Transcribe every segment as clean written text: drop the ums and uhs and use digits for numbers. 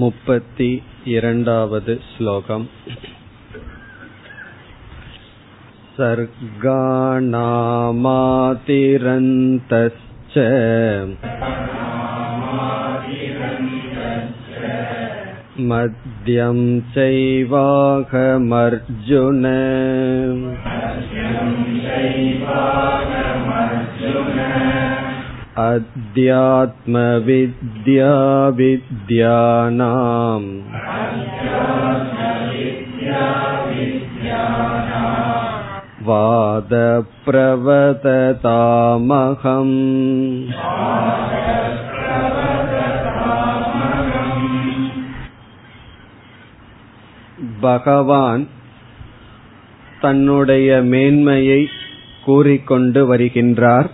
32வது ஸ்லோகம். சர்காணாமாதிரந்தஸ்ச மத்யம் சைவாகமர்ஜுன அத்யாத்ம வித்யா வித்யானாம் வாத பிரவததாமஹம். பகவான் தன்னுடைய மேன்மையை கூறிக்கொண்டு வருகின்றார்.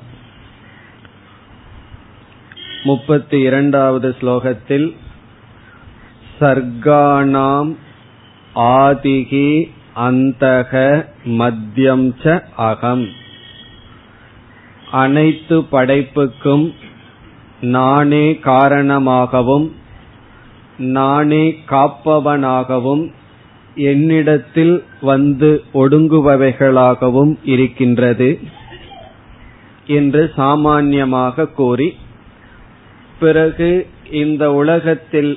32வது ஸ்லோகத்தில் சர்காணாம் ஆதிகி அந்தக மத்யம் ச அகம், அனைத்து படைப்புக்கும் நானே காரணமாகவும் நானே காப்பவனாகவும் என்னிடத்தில் வந்து ஒடுங்குபவைகளாகவும் இருக்கின்றது என்று சாமான்யமாக கூறி, பிறகு இந்த உலகத்தில்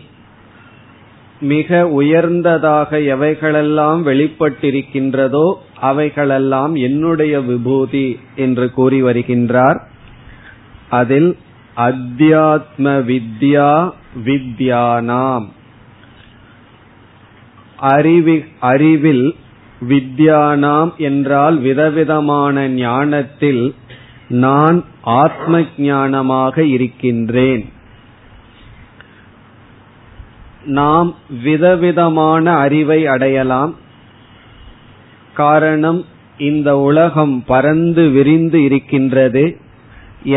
மிக உயர்ந்ததாக எவைகளெல்லாம் வெளிப்பட்டிருக்கின்றதோ அவைகளெல்லாம் என்னுடைய விபூதி என்று கூறி வருகின்றார். அதில் அத்தியாத்ம வித்யா வித்யானாம், அறிவில் வித்யானாம் என்றால் விதவிதமான ஞானத்தில் நான் ஆத்ம ஞானமாக இருக்கின்றேன். நாம் விதவிதமான அறிவை அடையலாம். காரணம், இந்த உலகம் பரந்து விரிந்து இருக்கின்றது.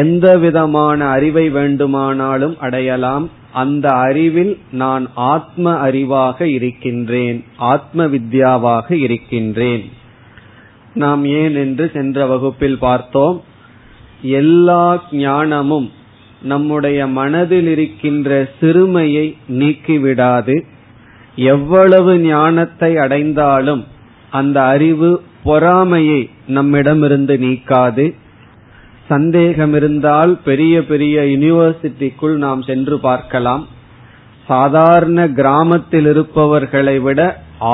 எந்த விதமான அறிவை வேண்டுமானாலும் அடையலாம். அந்த அறிவில் நான் ஆத்ம அறிவாக இருக்கின்றேன், ஆத்ம வித்யாவாக இருக்கின்றேன். நாம் ஏன் என்று சென்ற வகுப்பில் பார்த்தோம். எல்லா ஞானமும் நம்முடைய மனதில் இருக்கின்ற சிறுமையை நீக்கிவிடாது. எவ்வளவு ஞானத்தை அடைந்தாலும் அந்த அறிவு பொறாமையை நம்மிடமிருந்து நீக்காது. சந்தேகம் இருந்தால் பெரிய பெரிய யூனிவர்சிட்டிக்குள் நாம் சென்று பார்க்கலாம். சாதாரண கிராமத்தில் இருப்பவர்களை விட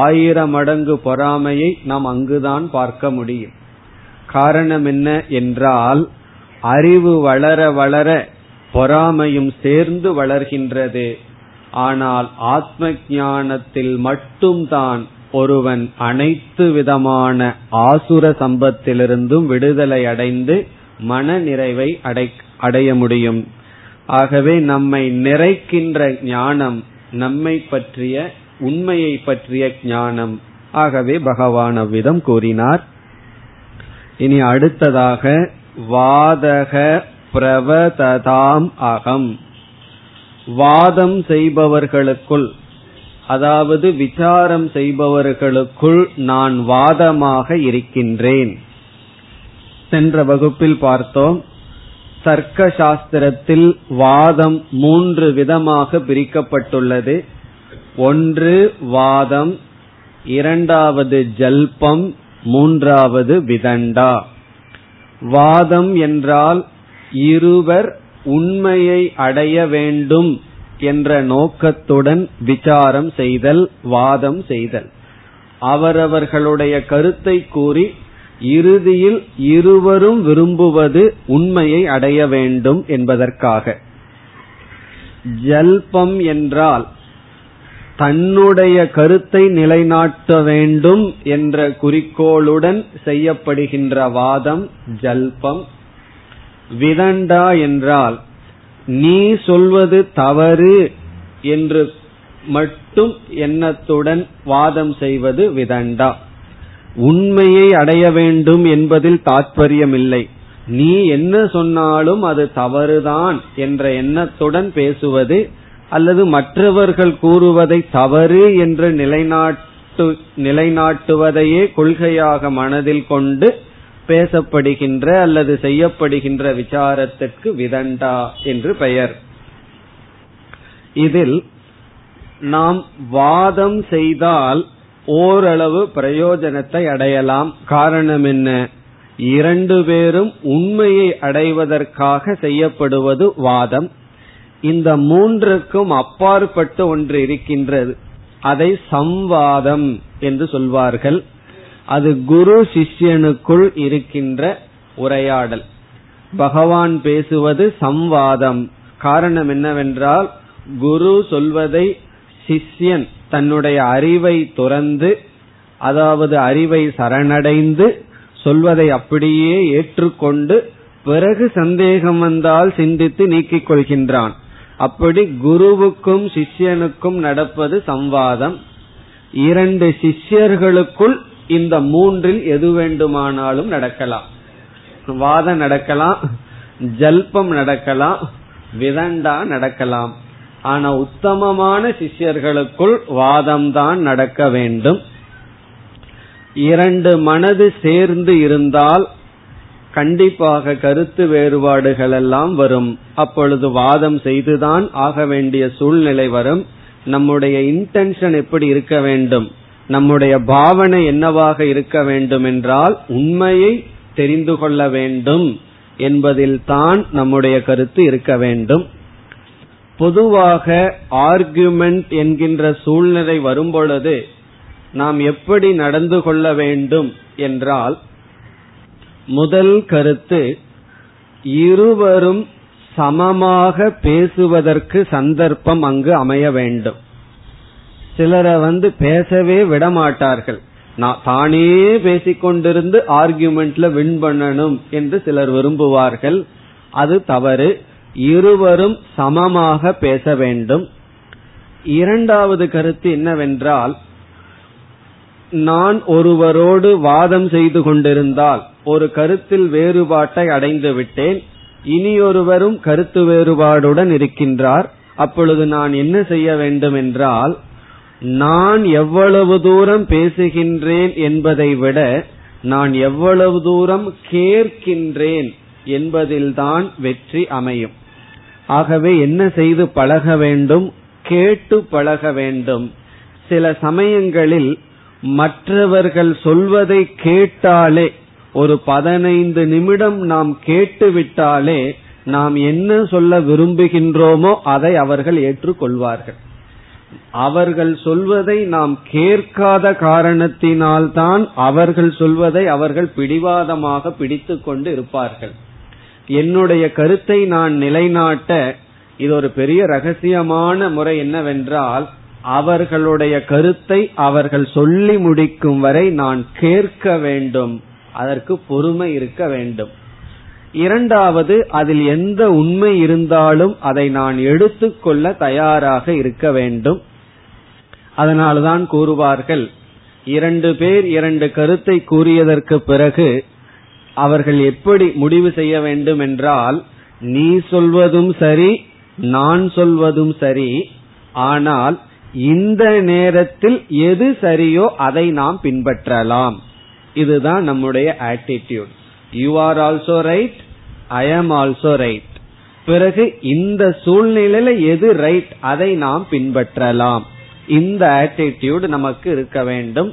1000 மடங்கு பொறாமையை நாம் அங்குதான் பார்க்க முடியும். காரணம் என்ன என்றால், அறிவு வளர வளர பொறாமையும் சேர்ந்து வளர்கின்றது. ஆனால் ஆத்ம ஞானத்தில் மட்டும்தான் ஒருவன் அனைத்து விதமான ஆசுர சம்பத்திலிருந்தும் விடுதலை அடைந்து மன நிறைவை அடைய முடியும். ஆகவே நம்மை நிறைக்கின்ற ஞானம் நம்மை பற்றிய உண்மையை பற்றிய ஞானம். ஆகவே பகவான் அவ்விதம் கூறினார். இனி அடுத்ததாக வாதக பிரவததாம் அகம், வாதம் செய்பவர்களுக்குள், அதாவது விசாரம் செய்பவர்களுக்குள் நான் வாதமாக இருக்கின்றேன். சென்ற வகுப்பில் பார்த்தோம். தர்க்க சாஸ்திரத்தில் வாதம் 3 விதமாக பிரிக்கப்பட்டுள்ளது. ஒன்று வாதம், 2வது ஜல்பம், 3வது விதண்டா. வாதம் என்றால் இருவர் உண்மையை அடைய வேண்டும் என்ற நோக்கத்துடன் விசாரம் செய்தல், வாதம் செய்தல். அவரவர்களுடைய கருத்தை கூறி இறுதியில் இருவரும் விரும்புவது உண்மையை அடைய வேண்டும் என்பதற்காக. ஜல்பம் என்றால் தன்னுடைய கருத்தை நிலைநாட்ட வேண்டும் என்ற குறிக்கோளுடன் செய்யப்படுகின்ற வாதம் ஜல்பம். விதண்டா என்றால் நீ சொல்வது தவறு என்று மட்டும் எண்ணத்துடன் வாதம் செய்வது விதண்டா. உண்மையை அடைய வேண்டும் என்பதில் தாற்பயமில்லை, நீ என்ன சொன்னாலும் அது தவறுதான் என்ற எண்ணத்துடன் பேசுவது, அல்லது மற்றவர்கள் கூறுவதை தவறு என்று நிலைநாட்டுவதையே கொள்கையாக மனதில் கொண்டு பேசப்படுகின்ற அல்லது செய்யப்படுகின்ற விசாரத்திற்கு விதண்டா என்று பெயர். இதில் நாம் வாதம் செய்தால் ஓரளவு பிரயோஜனத்தை அடையலாம். காரணம் என்ன? இரண்டு பேரும் உண்மையை அடைவதற்காக செய்யப்படுவது வாதம். இந்த மூன்றுக்கும் அப்பாற்பட்டு ஒன்று இருக்கின்றது, அதை சம்வாதம் என்று சொல்வார்கள். அது குரு சிஷ்யனுக்குள் இருக்கின்ற உரையாடல். பகவான் பேசுவது சம்வாதம். காரணம் என்னவென்றால், குரு சொல்வதை சிஷ்யன் தன்னுடைய அறிவை துறந்து, அதாவது அறிவை சரணடைந்து சொல்வதை அப்படியே ஏற்றுக்கொண்டு, பிறகு சந்தேகம் வந்தால் சிந்தித்து நீக்கிக் கொள்கின்றான். அப்படி குருவுக்கும் சிஷ்யனுக்கும் நடப்பது சம்வாதம். இரண்டு சிஷ்யர்களுக்குள் இந்த மூன்றில் எது வேண்டுமானாலும் நடக்கலாம். வாதம் நடக்கலாம், ஜல்பம் நடக்கலாம், விதண்டா நடக்கலாம். ஆனா உத்தமமான சிஷ்யர்களுக்குள் வாதம்தான் நடக்க வேண்டும். இரண்டு மனது சேர்ந்து இருந்தால் கண்டிப்பாக கருத்து வேறுபாடுகள் எல்லாம் வரும். அப்பொழுது வாதம் செய்துதான் ஆக வேண்டிய சூழ்நிலை வரும். நம்முடைய இன்டென்ஷன் எப்படி இருக்க வேண்டும், நம்முடைய பாவனை என்னவாக இருக்க வேண்டும் என்றால் உண்மையை தெரிந்து கொள்ள வேண்டும் என்பதில் தான் நம்முடைய கருத்து இருக்க வேண்டும். பொதுவாக ஆர்குமெண்ட் என்கின்ற சூழ்நிலை வரும்பொழுது நாம் எப்படி நடந்து கொள்ள வேண்டும் என்றால், முதல் கருத்து, இருவரும் சமமாக பேசுவதற்கு சந்தர்ப்பம் அங்கு அமைய வேண்டும். சிலரை பேசவே விடமாட்டார்கள். நான் தானே பேசிக்கொண்டிருந்து ஆர்குமெண்ட்ல வின் பண்ணணும் என்று சிலர் விரும்புவார்கள். அது தவறு. இருவரும் சமமாக பேச வேண்டும். இரண்டாவது கருத்து என்னவென்றால், நான் ஒருவரோடு வாதம் செய்து கொண்டிருந்தால் ஒரு கருத்தில் வேறுபாட்டை அடைந்து விட்டேன், இனியொருவரும் கருத்து வேறுபாடுடன் இருக்கின்றார். அப்பொழுது நான் என்ன செய்ய வேண்டும் என்றால், நான் எவ்வளவு தூரம் பேசுகின்றேன் என்பதை விட நான் எவ்வளவு தூரம் கேட்கின்றேன் என்பதில்தான் வெற்றி அமையும். ஆகவே என்ன செய்து பழக வேண்டும்? கேட்டு பழக வேண்டும். சில சமயங்களில் மற்றவர்கள் சொல்வதை கேட்டாலே, ஒரு 15 நிமிடம் நாம் கேட்டுவிட்டாலே, நாம் என்ன சொல்ல விரும்புகின்றோமோ அதை அவர்கள் ஏற்றுக்கொள்வார்கள். அவர்கள் சொல்வதை நாம் கேட்காத காரணத்தினால்தான் அவர்கள் சொல்வதை அவர்கள் பிடிவாதமாக பிடித்து கொண்டு இருப்பார்கள். என்னுடைய கருத்தை நான் நிலைநாட்ட இது ஒரு பெரிய ரகசியமான முறை என்னவென்றால், அவர்களுடைய கருத்தை அவர்கள் சொல்லி முடிக்கும் வரை நான் கேட்க வேண்டும். அதற்கு பொறுமை இருக்க வேண்டும். இரண்டாவது, அதில் எந்த உண்மை இருந்தாலும் அதை நான் எடுத்துக்கொள்ள தயாராக இருக்க வேண்டும். அதனால்தான் கூறுவார்கள், 2 பேர் 2 கருத்தை கூறியதற்கு பிறகு அவர்கள் எப்படி முடிவு செய்ய வேண்டும் என்றால், நீ சொல்வதும் சரி, நான் சொல்வதும் சரி, ஆனால் இந்த நேரத்தில் எது சரியோ அதை நாம் பின்பற்றலாம். இதுதான் நம்முடைய attitude. You are also right, I am also right. பிறகு இந்த சூழ்நிலையில எது ரைட் அதை நாம் பின்பற்றலாம். இந்த ஆட்டிடியூட் நமக்கு இருக்க வேண்டும்.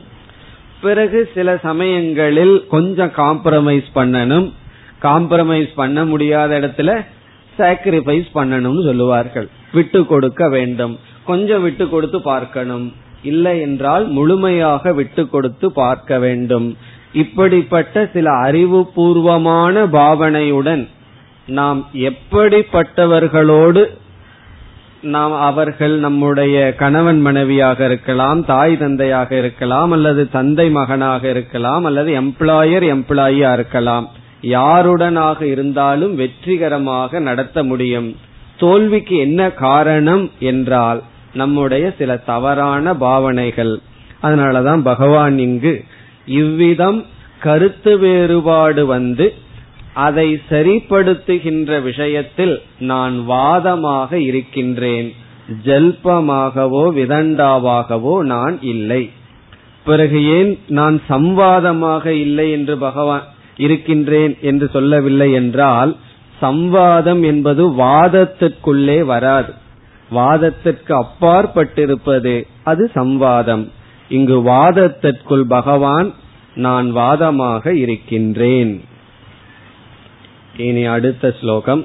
பிறகு சில சமயங்களில் கொஞ்சம் காம்ப்ரமைஸ் பண்ணணும். காம்ப்ரமைஸ் பண்ண முடியாத இடத்துல சாக்ரிஃபைஸ் பண்ணணும்னு சொல்லுவார்கள். விட்டு கொடுக்க வேண்டும். கொஞ்சம் விட்டு கொடுத்து பார்க்கணும், இல்லை என்றால் முழுமையாக விட்டு கொடுத்து பார்க்க வேண்டும். இப்படிப்பட்ட சில அறிவுபூர்வமான பாவனையுடன் நாம் எப்படிப்பட்டவர்களோடு நாம், அவர்கள் நம்முடைய கணவன் மனைவியாக இருக்கலாம், தாய் தந்தையாக இருக்கலாம், அல்லது தந்தை மகனாக இருக்கலாம், அல்லது எம்ப்ளாயர் எம்ப்ளாயியா இருக்கலாம், யாருடனாக இருந்தாலும் வெற்றிகரமாக நடத்த முடியும். தோல்விக்கு என்ன காரணம் என்றால் நம்முடைய சில தவறான பாவனைகள். அதனாலதான் பகவான் இங்கு இவ்விதம் கருத்து வேறுபாடு அதை சரிப்படுத்துகின்ற விஷயத்தில் நான் வாதமாக இருக்கின்றேன், ஜல்பமாகவோ விதண்டாவாகவோ நான் இல்லை. பிறகு ஏன் நான் சம்வாதமாக இல்லை என்று பகவான் இருக்கின்றேன் என்று சொல்லவில்லை என்றால், சம்வாதம் என்பது வாதத்திற்குள்ளே வராது. வாதத்திற்கு அப்பாற்பட்டிருப்பது அது சம்வாதம். இங்கு வாதத்திற்குள் பகவான் நான் வாதமாக இருக்கின்றேன். இனி அடுத்த ஸ்லோகம்.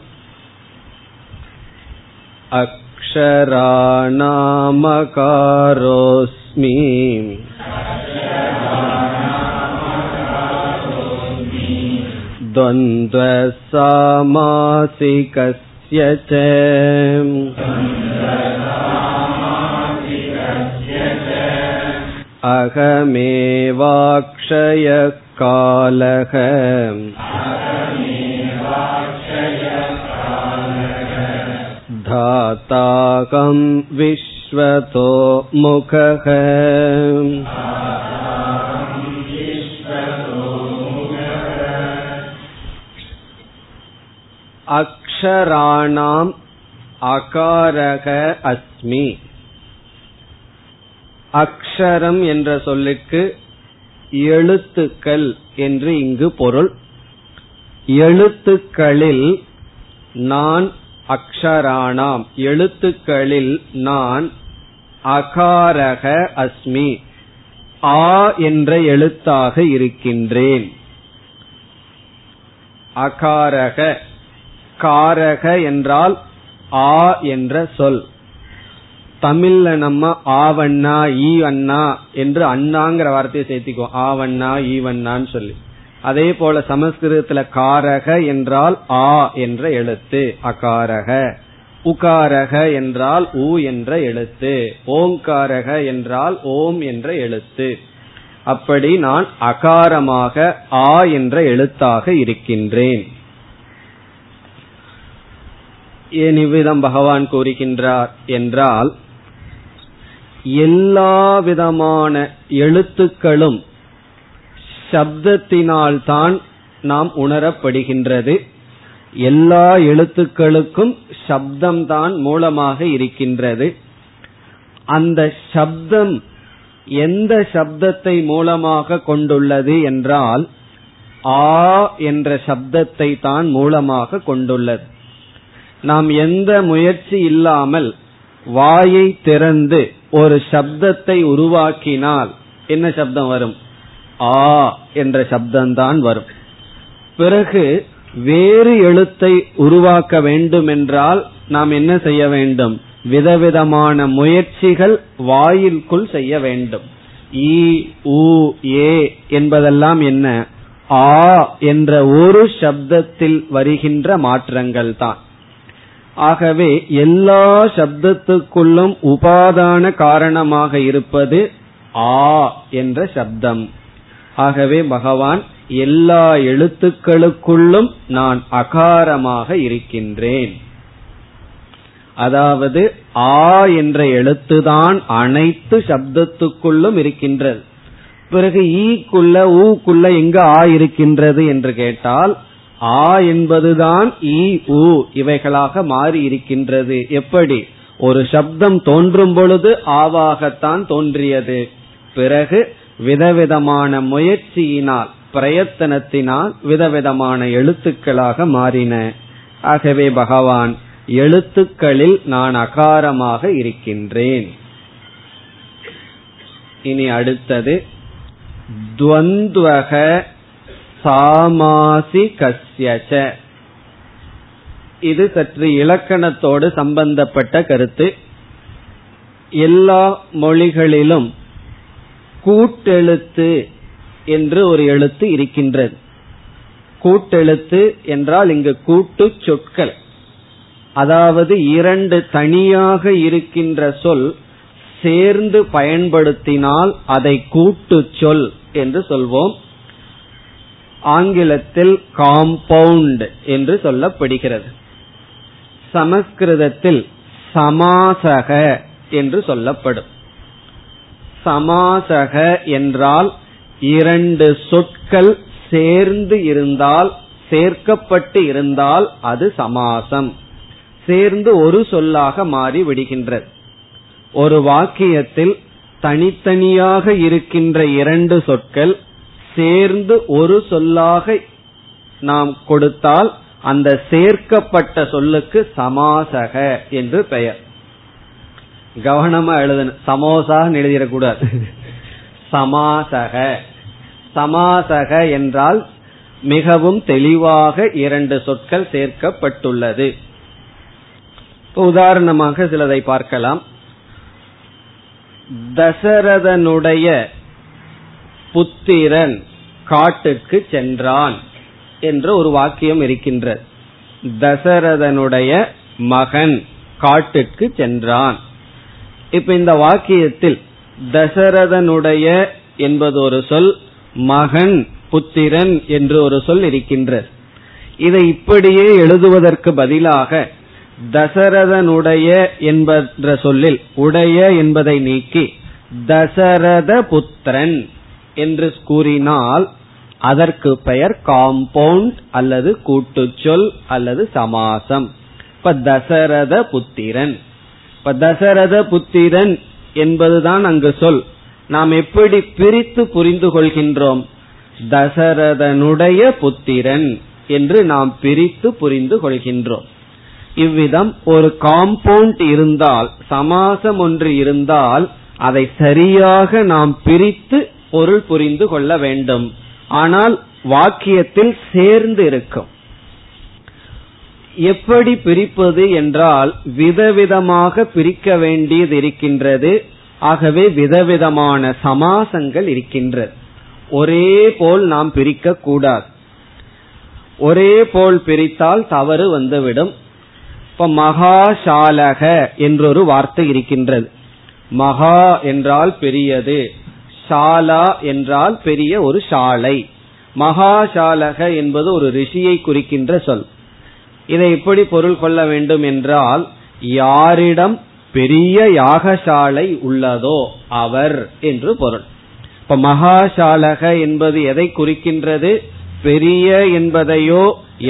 அக்ஷராணாமகாரோஸ்மி द्वन्द्वसामासिकस्य च अहमेवाक्षयः कालः धाताकं विश्वतो मुखः அக்ஷராணாம் அகாரக அஸ்மி. அக்ஷரம் என்ற சொல்லுக்கு எழுத்துக்கள் என்று இங்கு பொருள். எழுத்துக்களில் நான் அக்ஷராணாம், எழுத்துக்களில் நான் அகாரக அஸ்மி, ஆ என்ற எழுத்தாக இருக்கின்றேன். அகாரக, காரக என்றால் ஆ என்ற சொல். தமிழ்ல நம்ம ஆவண்ணா ஈ அண்ணா என்று அண்ணாங்கிற வார்த்தையை சேர்த்திக்குவோம், ஆவண்ணா ஈவண்ணான்னு சொல்லி. அதே போல சமஸ்கிருதத்துல காரக என்றால் ஆ என்ற எழுத்து அகாரக, உகாரக என்றால் ஊ என்ற எழுத்து, ஓங்காரக என்றால் ஓம் என்ற எழுத்து. அப்படி நான் அகாரமாக ஆ என்ற எழுத்தாக இருக்கின்றேன். இவ்விதம் பகவான் கூறுகின்றார் என்றால் எல்லா விதமான எழுத்துக்களும் சப்தத்தினால்தான் நாம் உணரப்படுகின்றது. எல்லா எழுத்துக்களுக்கும் சப்தம்தான் மூலமாக இருக்கின்றது. அந்த சப்தம் எந்த சப்தத்தை மூலமாக கொண்டுள்ளது என்றால் ஆ என்ற சப்தத்தை தான் மூலமாக கொண்டுள்ளது. நாம் எந்த முயற்சி இல்லாமல் வாயை திறந்து ஒரு சப்தத்தை உருவாக்கினால் என்ன சப்தம் வரும்? ஆ என்ற சப்தம்தான் வரும். பிறகு வேறு எழுத்தை உருவாக்க வேண்டும் என்றால் நாம் என்ன செய்ய வேண்டும்? விதவிதமான முயற்சிகள் வாயிற்குள் செய்ய வேண்டும். ஈ, ஊ, ஏ என்பதெல்லாம் என்ன? ஆ என்ற ஒரு சப்தத்தில் வருகின்ற மாற்றங்கள் தான். ஆகவே எல்லா சப்தத்துக்குள்ளும் உபாதான காரணமாக இருப்பது ஆ என்ற சப்தம். ஆகவே பகவான் எல்லா எழுத்துக்களுக்குள்ளும் நான் அகாரமாக இருக்கின்றேன். அதாவது ஆ என்ற எழுத்துதான் அனைத்து சப்தத்துக்குள்ளும் இருக்கின்றது. பிறகு ஈக்குள்ள ஊக்குள்ள எங்க ஆ இருக்கின்றது என்று கேட்டால் ஆ என்பதுதான் ஈ ஊ இவைகளாக மாறி இருக்கின்றது. எப்படி? ஒரு சப்தம் தோன்றும் பொழுது ஆவாகத்தான் தோன்றியது. பிறகு விதவிதமான முயற்சியினால், பிரயத்தனத்தினால் விதவிதமான எழுத்துக்களாக மாறின. ஆகவே பகவான் எழுத்துக்களில் நான் அகாரமாக இருக்கின்றேன். இனி அடுத்தது துவந்த்வக சாமாசிகஸ்யச. இது சற்று இலக்கணத்தோடு சம்பந்தப்பட்ட கருத்து. எல்லா மொழிகளிலும் கூட்டெழுத்து என்று ஒரு எழுத்து இருக்கின்றது. கூட்டெழுத்து என்றால் இங்கு கூட்டு சொற்கள், அதாவது இரண்டு தனியாக இருக்கின்ற சொல் சேர்ந்து பயன்படுத்தினால் அதை கூட்டு சொல் என்று சொல்வோம். ஆங்கிலத்தில் காம்பவுண்ட் என்று சொல்லப்படுகிறது. சமஸ்கிருதத்தில் சமாசக என்று சொல்லப்படும். சமாசக என்றால் இரண்டு சொற்கள் சேர்ந்து இருந்தால், சேர்க்கப்பட்டு இருந்தால் அது சமாசம், சேர்ந்து ஒரு சொல்லாக மாறி விடுகின்றது. ஒரு வாக்கியத்தில் தனித்தனியாக இருக்கின்ற இரண்டு சொற்கள் சேர்ந்து ஒரு சொல்லாக நாம் கொடுத்தால் அந்த சேர்க்கப்பட்ட சொல்லுக்கு சமாசக என்று பெயர். கவனமா எழுதணும். சமோசான்னு எழுதிடக்கூடாது. சமாசக. சமாசக என்றால் மிகவும் தெளிவாக இரண்டு சொற்கள் சேர்க்கப்பட்டுள்ளது. உதாரணமாக சிலதை பார்க்கலாம். தசரதனுடைய புத்திரன் காட்டுக்கு சென்றான் என்று ஒரு வாக்கியம் இருக்கின்றது. தசரதனுடைய மகன் காட்டுக்கு சென்றான். இப்ப இந்த வாக்கியத்தில் தசரதனுடைய என்பது ஒரு சொல், மகன் புத்திரன் என்று ஒரு சொல் இருக்கின்றது. இதை இப்படியே எழுதுவதற்கு பதிலாக தசரதனுடைய என்ற சொல்லில் உடைய என்பதை நீக்கி தசரத புத்திரன் என்று கூறினால் அதற்கு பெயர் காம்பவுண்ட் அல்லது கூட்டு சொல் அல்லது சமாசம். இப்ப தசரத புத்திரன். இப்ப தசரத புத்திரன் என்பதுதான் அங்கு சொல். நாம் எப்படி பிரித்து புரிந்து கொள்கின்றோம்? தசரதனுடைய புத்திரன் என்று நாம் பிரித்து புரிந்து கொள்கின்றோம். இவ்விதம் ஒரு காம்பவுண்ட் இருந்தால், சமாசம் ஒன்று இருந்தால், அதை சரியாக நாம் பிரித்து பொருள் புரிந்து கொள்ள வேண்டும். ஆனால் வாக்கியத்தில் சேர்ந்து இருக்கும். எப்படி பிரிப்பது என்றால் விதவிதமாக பிரிக்க வேண்டியது இருக்கின்றது. ஆகவே விதவிதமான சமாசங்கள் இருக்கின்றது. ஒரே போல் நாம் பிரிக்க கூடாது. ஒரே போல் பிரித்தால் தவறு வந்துவிடும். இப்ப மகாசாலக என்றொரு வார்த்தை இருக்கின்றது. மகா என்றால் பெரியது, சாலா என்றால் பெரிய ஒரு சாலை. மகாசாலக என்பது ஒரு ரிஷியை குறிக்கின்ற சொல். இதை எப்படி பொருள் கொள்ள வேண்டும் என்றால் யாரிடம் பெரிய யாகசாலை உள்ளதோ அவர் என்று பொருள். இப்ப மகாசாலக என்பது எதை குறிக்கின்றது? பெரிய என்பதையோ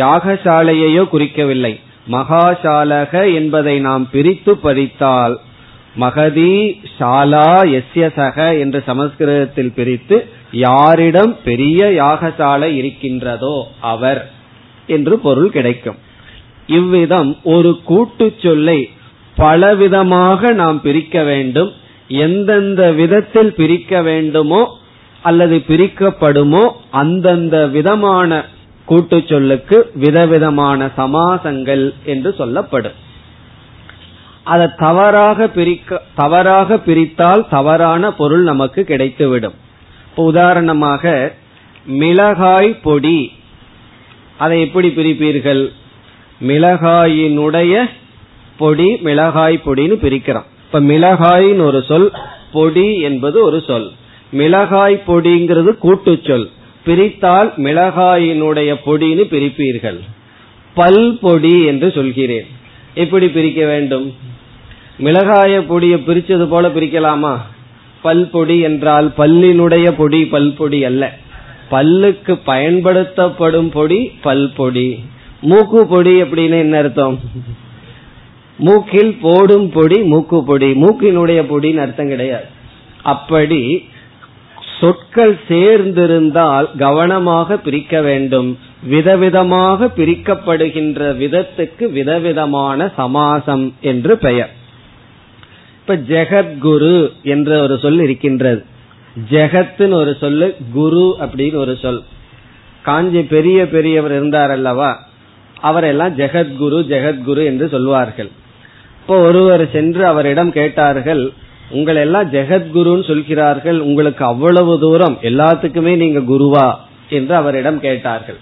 யாகசாலையையோ குறிக்கவில்லை. மகாசாலக என்பதை நாம் பிரித்து படித்தால் மகதி சாலா எஸ்யசக என்று சமஸ்கிருதத்தில் பிரித்து யாரிடம் பெரிய யாகசாலை இருக்கின்றதோ அவர் என்று பொருள் கிடைக்கும். இவ்விதம் ஒரு கூட்டு சொல்லை பலவிதமாக நாம் பிரிக்க வேண்டும். எந்தெந்த விதத்தில் பிரிக்க வேண்டுமோ அல்லது பிரிக்கப்படுமோ அந்தந்த விதமான கூட்டு சொல்லுக்கு விதவிதமான சமாசங்கள் என்று சொல்லப்படும். அதை தவறாக பிரித்தால் தவறான பொருள் நமக்கு கிடைத்துவிடும். உதாரணமாக மிளகாய் பொடி, அதை எப்படி பிரிப்பீர்கள்? மிளகாயினுடைய பொடி, மிளகாய் பொடின்னு பிரிக்கிறோம். இப்ப மிளகாயின் ஒரு சொல், பொடி என்பது ஒரு சொல். மிளகாய் பொடிங்கிறது கூட்டு சொல். பிரித்தால் மிளகாயினுடைய பொடின்னு பிரிப்பீர்கள். பல் பொடி என்று சொல்கிறேன். எப்படி பிரிக்க வேண்டும்? மிளகாய பொடியை பிரிச்சது போல பிரிக்கலாமா? பல் பொடி என்றால் பல்லினுடைய பொடி பல்பொடி அல்ல, பல்லுக்கு பயன்படுத்தப்படும் பொடி பல்பொடி. மூக்கு பொடி எப்படின்னு என்ன அர்த்தம்? மூக்கில் போடும் பொடி மூக்கு பொடி, மூக்கினுடைய பொடின்னு அர்த்தம் கிடையாது. அப்படி சொற்கள் சேர்ந்திருந்தால் கவனமாக பிரிக்க வேண்டும். விதவிதமாக பிரிக்கப்படுகின்ற விதத்துக்கு விதவிதமான சமாசம் என்று பெயர். இப்ப ஜெகத்குரு என்ற ஒரு சொல் இருக்கின்றது. ஜெகத்ன்னு ஒரு சொல்லு, குரு அப்படின்னு ஒரு சொல். காஞ்சி பெரிய பெரியவர் இருந்தார் அல்லவா, அவரெல்லாம் ஜெகத்குரு ஜெகத்குரு என்று சொல்வார்கள். இப்போ ஒருவர் சென்று அவரிடம் கேட்டார்கள், உங்களை எல்லாம் ஜெகத்குருன்னு சொல்கிறார்கள், உங்களுக்கு அவ்வளவு தூரம் எல்லாத்துக்குமே நீங்க குருவா என்று அவரிடம் கேட்டார்கள்.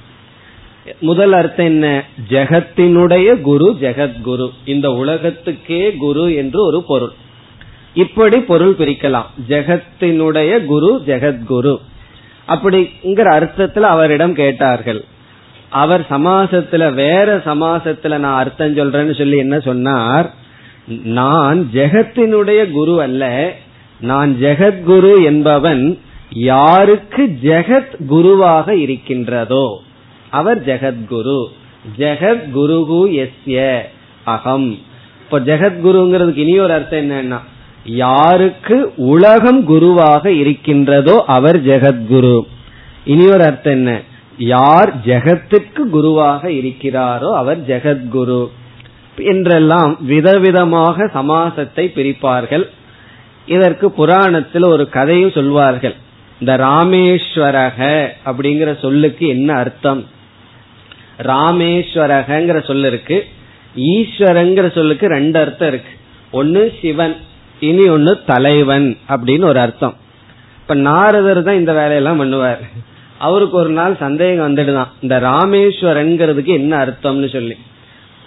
முதல் அர்த்தம் என்ன? ஜெகத்தினுடைய குரு ஜெகத்குரு, இந்த உலகத்துக்கே குரு என்று ஒரு பொருள். இப்படி பொருள் பிரிக்கலாம். ஜெகத்தினுடைய குரு ஜெகத்குரு அப்படிங்கிற அர்த்தத்துல அவரிடம் கேட்டார்கள். அவர் சமாசத்துல வேற சமாசத்துல நான் அர்த்தம் சொல்றேன்னு சொல்லி என்ன சொன்னார்? நான் ஜெகத்தினுடைய குரு அல்ல, நான் ஜெகத்குரு என்பவன் யாருக்கு ஜெகத் குருவாக இருக்கின்றதோ அவர் ஜெகத்குரு. ஜெகத்குரு எஸ்ய அகம். இப்ப ஜெகத்குருங்கிறதுக்கு இனி ஒரு அர்த்தம் என்னன்னா யாருக்கு உலகம் குருவாக இருக்கின்றதோ அவர் ஜெகத்குரு. இனி ஒரு அர்த்தம் என்ன? யார் ஜெகத்திற்கு குருவாக இருக்கிறாரோ அவர் ஜெகத்குரு. என்றெல்லாம் விதவிதமாக சமாசத்தை பிரிப்பார்கள். இதற்கு புராணத்தில் ஒரு கதையும் சொல்வார்கள். இந்த ராமேஸ்வரக அப்படிங்கிற சொல்லுக்கு என்ன அர்த்தம்? ராமேஸ்வரகங்கிற சொல்லுக்கு ஈஸ்வரங்கிற சொல்லுக்கு ரெண்டு அர்த்தம் இருக்கு. ஒன்னு சிவன், இனி ஒன்னு தலைவன் அப்படின்னு ஒரு அர்த்தம். இப்ப நாரதர் தான் இந்த வேலையெல்லாம் பண்ணுவார். அவருக்கு ஒரு நாள் சந்தேகம் வந்துடுதான், இந்த ராமேஸ்வரன்கிறதுக்கு என்ன அர்த்தம்னு சொல்லி.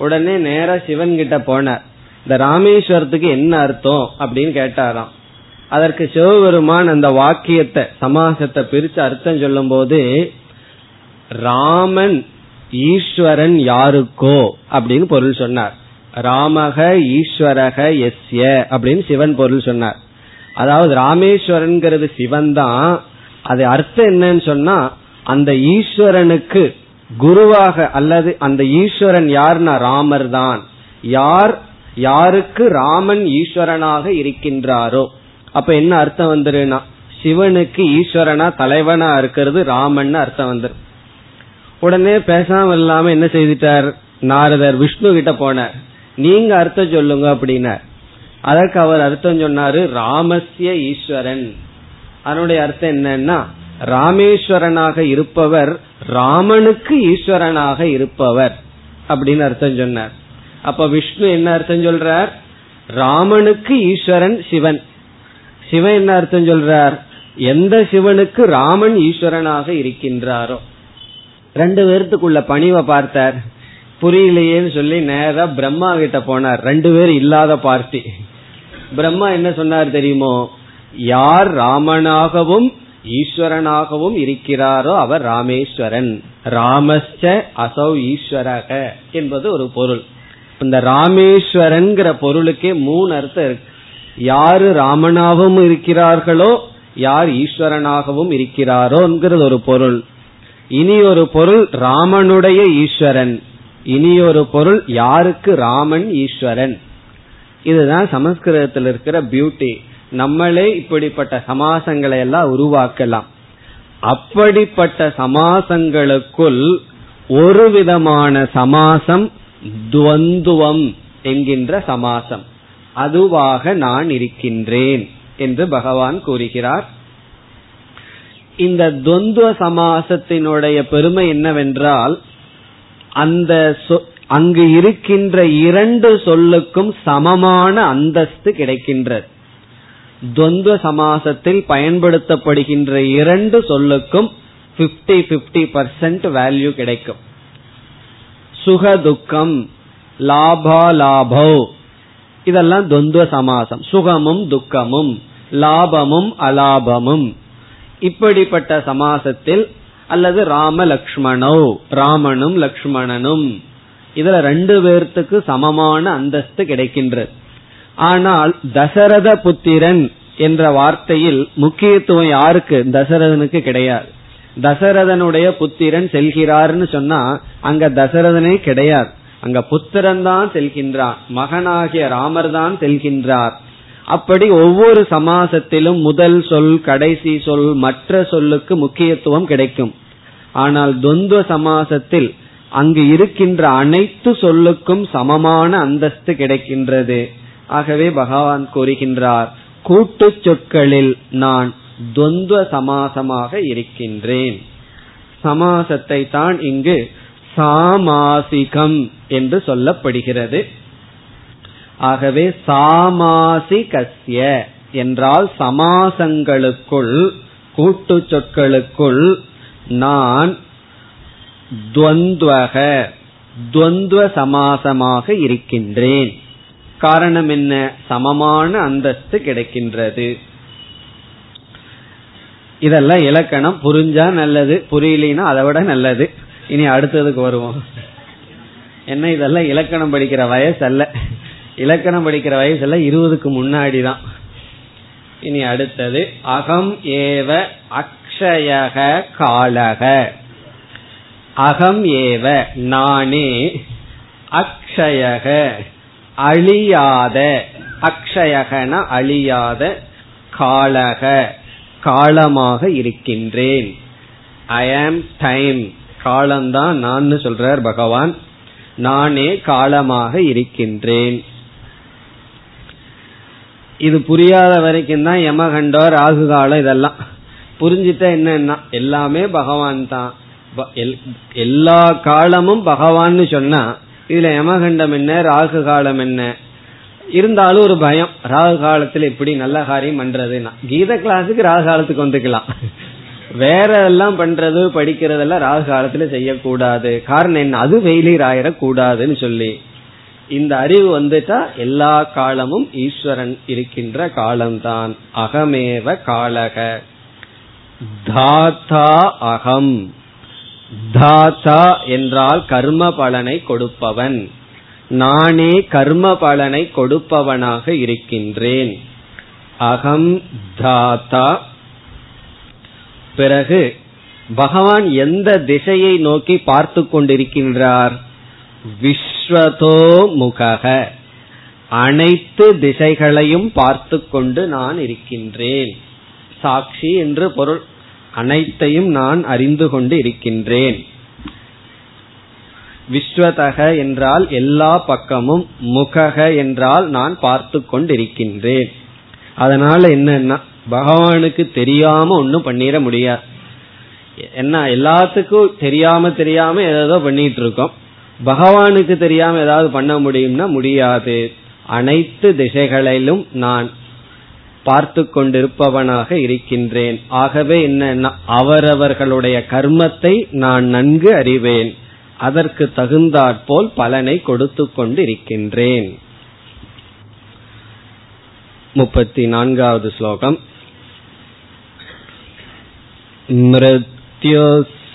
உடனே நேரா சிவன் கிட்ட போனார், இந்த ராமேஸ்வரத்துக்கு என்ன அர்த்தம் அப்படின்னு கேட்டாராம். அதற்கு சிவபெருமான் அந்த வாக்கியத்தை சமாசத்தை பிரித்து அர்த்தம் சொல்லும் போது, ராமன் ஈஸ்வரன் யாருக்கோ அப்படின்னு பொருள் சொன்னார். ராமக ஈஸ்வரக எஸ்ய அப்படின்னு சிவன் பொருள் சொன்னார். அதாவது ராமேஸ்வரன்கிறது சிவன் தான். அது அர்த்தம் என்னன்னு சொன்னா, அந்த ஈஸ்வரனுக்கு குருவாக அல்லது அந்த ஈஸ்வரன் யாருன்னா ராமர் தான். யாருக்கு ராமன் ஈஸ்வரனாக இருக்கின்றாரோ. அப்ப என்ன அர்த்தம் வந்துருன்னா, சிவனுக்கு ஈஸ்வரனா தலைவனா இருக்கிறது ராமன் அர்த்தம் வந்துரு. உடனே பேசாம இல்லாம என்ன செய்துட்டார் நாரதர், விஷ்ணு கிட்ட போனார். நீங்க அர்த்தம் சொல்லுங்க அப்படின்னார். அதற்கு அவர் அர்த்தம் சொன்னாரு, ராமஸ்ய ஈஸ்வரன். அதனுடைய அர்த்தம் என்னன்னா, ராமேஸ்வரனாக இருப்பவர் ராமனுக்கு ஈஸ்வரனாக இருப்பவர் அப்படின்னு அர்த்தம் சொன்னார். அப்ப விஷ்ணு என்ன அர்த்தம் சொல்றார், ராமனுக்கு ஈஸ்வரன் சிவன். சிவன் என்ன அர்த்தம் சொல்றார், எந்த சிவனுக்கு ராமன் ஈஸ்வரனாக இருக்கின்றாரோ. ரெண்டு பேர்த்துக்குள்ள பணிவை பார்த்தார். புரியலையேன்னு சொல்லி நேரா பிரம்மா கிட்ட போனார். ரெண்டு பேரும் இல்லாத பார்ட்டி. பிரம்மா என்ன சொன்னார் தெரியுமோ, யார் ராமனாகவும் ஈஸ்வரனாகவும் இருக்கிறாரோ அவர் ராமேஸ்வரன். ராமஸ்ய அசௌ ஈஸ்வரக என்பது ஒரு பொருள். இந்த ராமேஸ்வரன்கிற பொருளுக்கே மூணு அர்த்தம் இருக்கு. யாரு ராமனாகவும் இருக்கிறார்களோ, யார் ஈஸ்வரனாகவும் இருக்கிறாரோ என்கிறது ஒரு பொருள். இனி ஒரு பொருள் ராமனுடைய ஈஸ்வரன். இனி ஒரு பொருள் யாருக்கு ராமன் ஈஸ்வரன். இதுதான் சமஸ்கிருதத்தில் இருக்கிற பியூட்டி. நம்மளே இப்படிப்பட்ட சமாசங்களை எல்லாம் உருவாக்கலாம். அப்படிப்பட்ட சமாசங்களுக்குள் ஒரு விதமான சமாசம் துவந்துவம் என்கின்ற சமாசம், அதுவாக நான் இருக்கின்றேன் என்று பகவான் கூறுகிறார். இந்த துவந்துவ சமாசத்தினுடைய பெருமை என்னவென்றால், அங்கு இருக்கின்ற இரண்டு சொல்லுக்கும் சமமான அந்தஸ்து கிடைக்கின்றது. துவந்துவ சமாசத்தில் பயன்படுத்தப்படுகின்ற இரண்டு சொல்லுக்கும் 50-50% வேல்யூ கிடைக்கும். சுகதுக்கம், லாபா லாபோ, இதெல்லாம் துவந்துவ சமாசம். சுகமும் துக்கமும், லாபமும் அலாபமும், இப்படிப்பட்ட சமாசத்தில், அல்லது ராம லக்ஷ்மணோ, ராமனும் லக்ஷ்மணனும், இதுல ரெண்டு பேர்த்துக்கு சமமான அந்தஸ்து கிடைக்கின்றது. ஆனால் தசரத புத்திரன் என்ற வார்த்தையில் முக்கியத்துவம் யாருக்கு? தசரதனுக்கு கிடையாது. தசரதனுடைய புத்திரன் செல்கிறார்னு சொன்னா அங்க தசரதனே கிடையாது. அங்க புத்திரன் தான் செல்கின்றார், மகனாகிய ராமர் தான் செல்கின்றார். அப்படி ஒவ்வொரு சமாசத்திலும் முதல் சொல், கடைசி சொல், மற்ற சொல்லுக்கு முக்கியத்துவம் கிடைக்கும். ஆனால் துவந்துவ சமாசத்தில் அங்கு இருக்கின்ற அனைத்து சொல்லுக்கும் சமமான அந்தஸ்து கிடைக்கின்றது. ஆகவே பகவான் கூறுகின்றார், கூட்டு சொற்களில் நான் துவந்துவ சமாசமாக இருக்கின்றேன். சமாசத்தை தான் இங்கு சாமாசிகம் என்று சொல்லப்படுகிறது. ஆகவே சாமாசிகஸ்ய என்றால் சமாசங்களுக்குள், கூட்டு சொற்களுக்குள் நான் துவந்துவ சமாசமாக இருக்கின்றேன். காரணம் என்ன? சமமான அந்தஸ்து கிடைக்கின்றது. இதெல்லாம் இலக்கணம். புரிஞ்சா நல்லது, புரியலினா அதை விட நல்லது. இனி அடுத்ததுக்கு வருவோம். என்ன, இதெல்லாம் இலக்கணம் படிக்கிற வயசு அல்ல. இலக்கணம் படிக்கிற வயசு எல்லாம் 20க்கு முன்னாடிதான். இனி அடுத்தது அகம் ஏவ அக்ஷயக காலக. அகம் ஏவ நானே, அக்ஷயக அழியாத, அக்ஷயகன அழியாத, காலக காலமாக இருக்கின்றேன். ஐ ஆம் டைம். காலம்தான் நான் சொல்றார் பகவான். நானே காலமாக இருக்கின்றேன். இது புரியாத வரைக்கும் தான் யமகண்டோ ராகு காலம் இதெல்லாம். புரிஞ்சுட்டா என்னன்னா எல்லாமே பகவான் தான், எல்லா காலமும் பகவான்னு சொன்னா இதுல யமகண்டம் என்ன ராகு காலம் என்ன? இருந்தாலும் ஒரு பயம், ராகு காலத்துல எப்படி நல்ல காரியம் பண்றதுன்னா. கீத கிளாஸுக்கு ராகு காலத்துக்கு வந்துக்கலாம், வேற எல்லாம் பண்றது படிக்கிறதெல்லாம் ராகு காலத்துல செய்யக்கூடாது. காரணம் என்ன? அது ஃபெயிலியர் ஆயிடக்கூடாதுன்னு சொல்லி இந்த அறிவு வந்துட்டா எல்லா காலமும் ஈஸ்வரன் இருக்கின்ற காலம்தான். அகமேவ காலக தாத்தா அகம். தாத்தா என்றால் கர்ம பலனை கொடுப்பவன். நானே கர்ம பலனை கொடுப்பவனாக இருக்கின்றேன். அகம் தாத்தா. பிறகு பகவான் எந்த திசையை நோக்கி பார்த்து கொண்டிருக்கின்றார்? விஸ்வதோ முகக, அனைத்து திசைகளையும் பார்த்து கொண்டு நான் இருக்கின்றேன். சாட்சி என்று பொருள், அனைத்தையும் நான் அறிந்து கொண்டு இருக்கின்றேன். விஸ்வதக என்றால் எல்லா பக்கமும், முகக என்றால் நான் பார்த்து கொண்டிருக்கின்றேன். அதனால என்னன்னா பகவானுக்கு தெரியாம ஒன்னும் பண்ணிட முடியாது. என்ன எல்லாத்துக்கும் தெரியாம ஏதோ பண்ணிட்டு இருக்கோம். பகவானுக்கு தெரியாம ஏதாவது பண்ண முடியும்னா முடியாது. அனைத்து திசைகளிலும் நான் பார்த்து கொண்டிருப்பவனாக இருக்கின்றேன். ஆகவே என்ன, அவரவர்களுடைய கர்மத்தை நான் நன்கு அறிவேன். அதற்கு தகுந்தாற்போல் பலனை கொடுத்து கொண்டு இருக்கின்றேன். 34வது ஸ்லோகம். மிருத்யு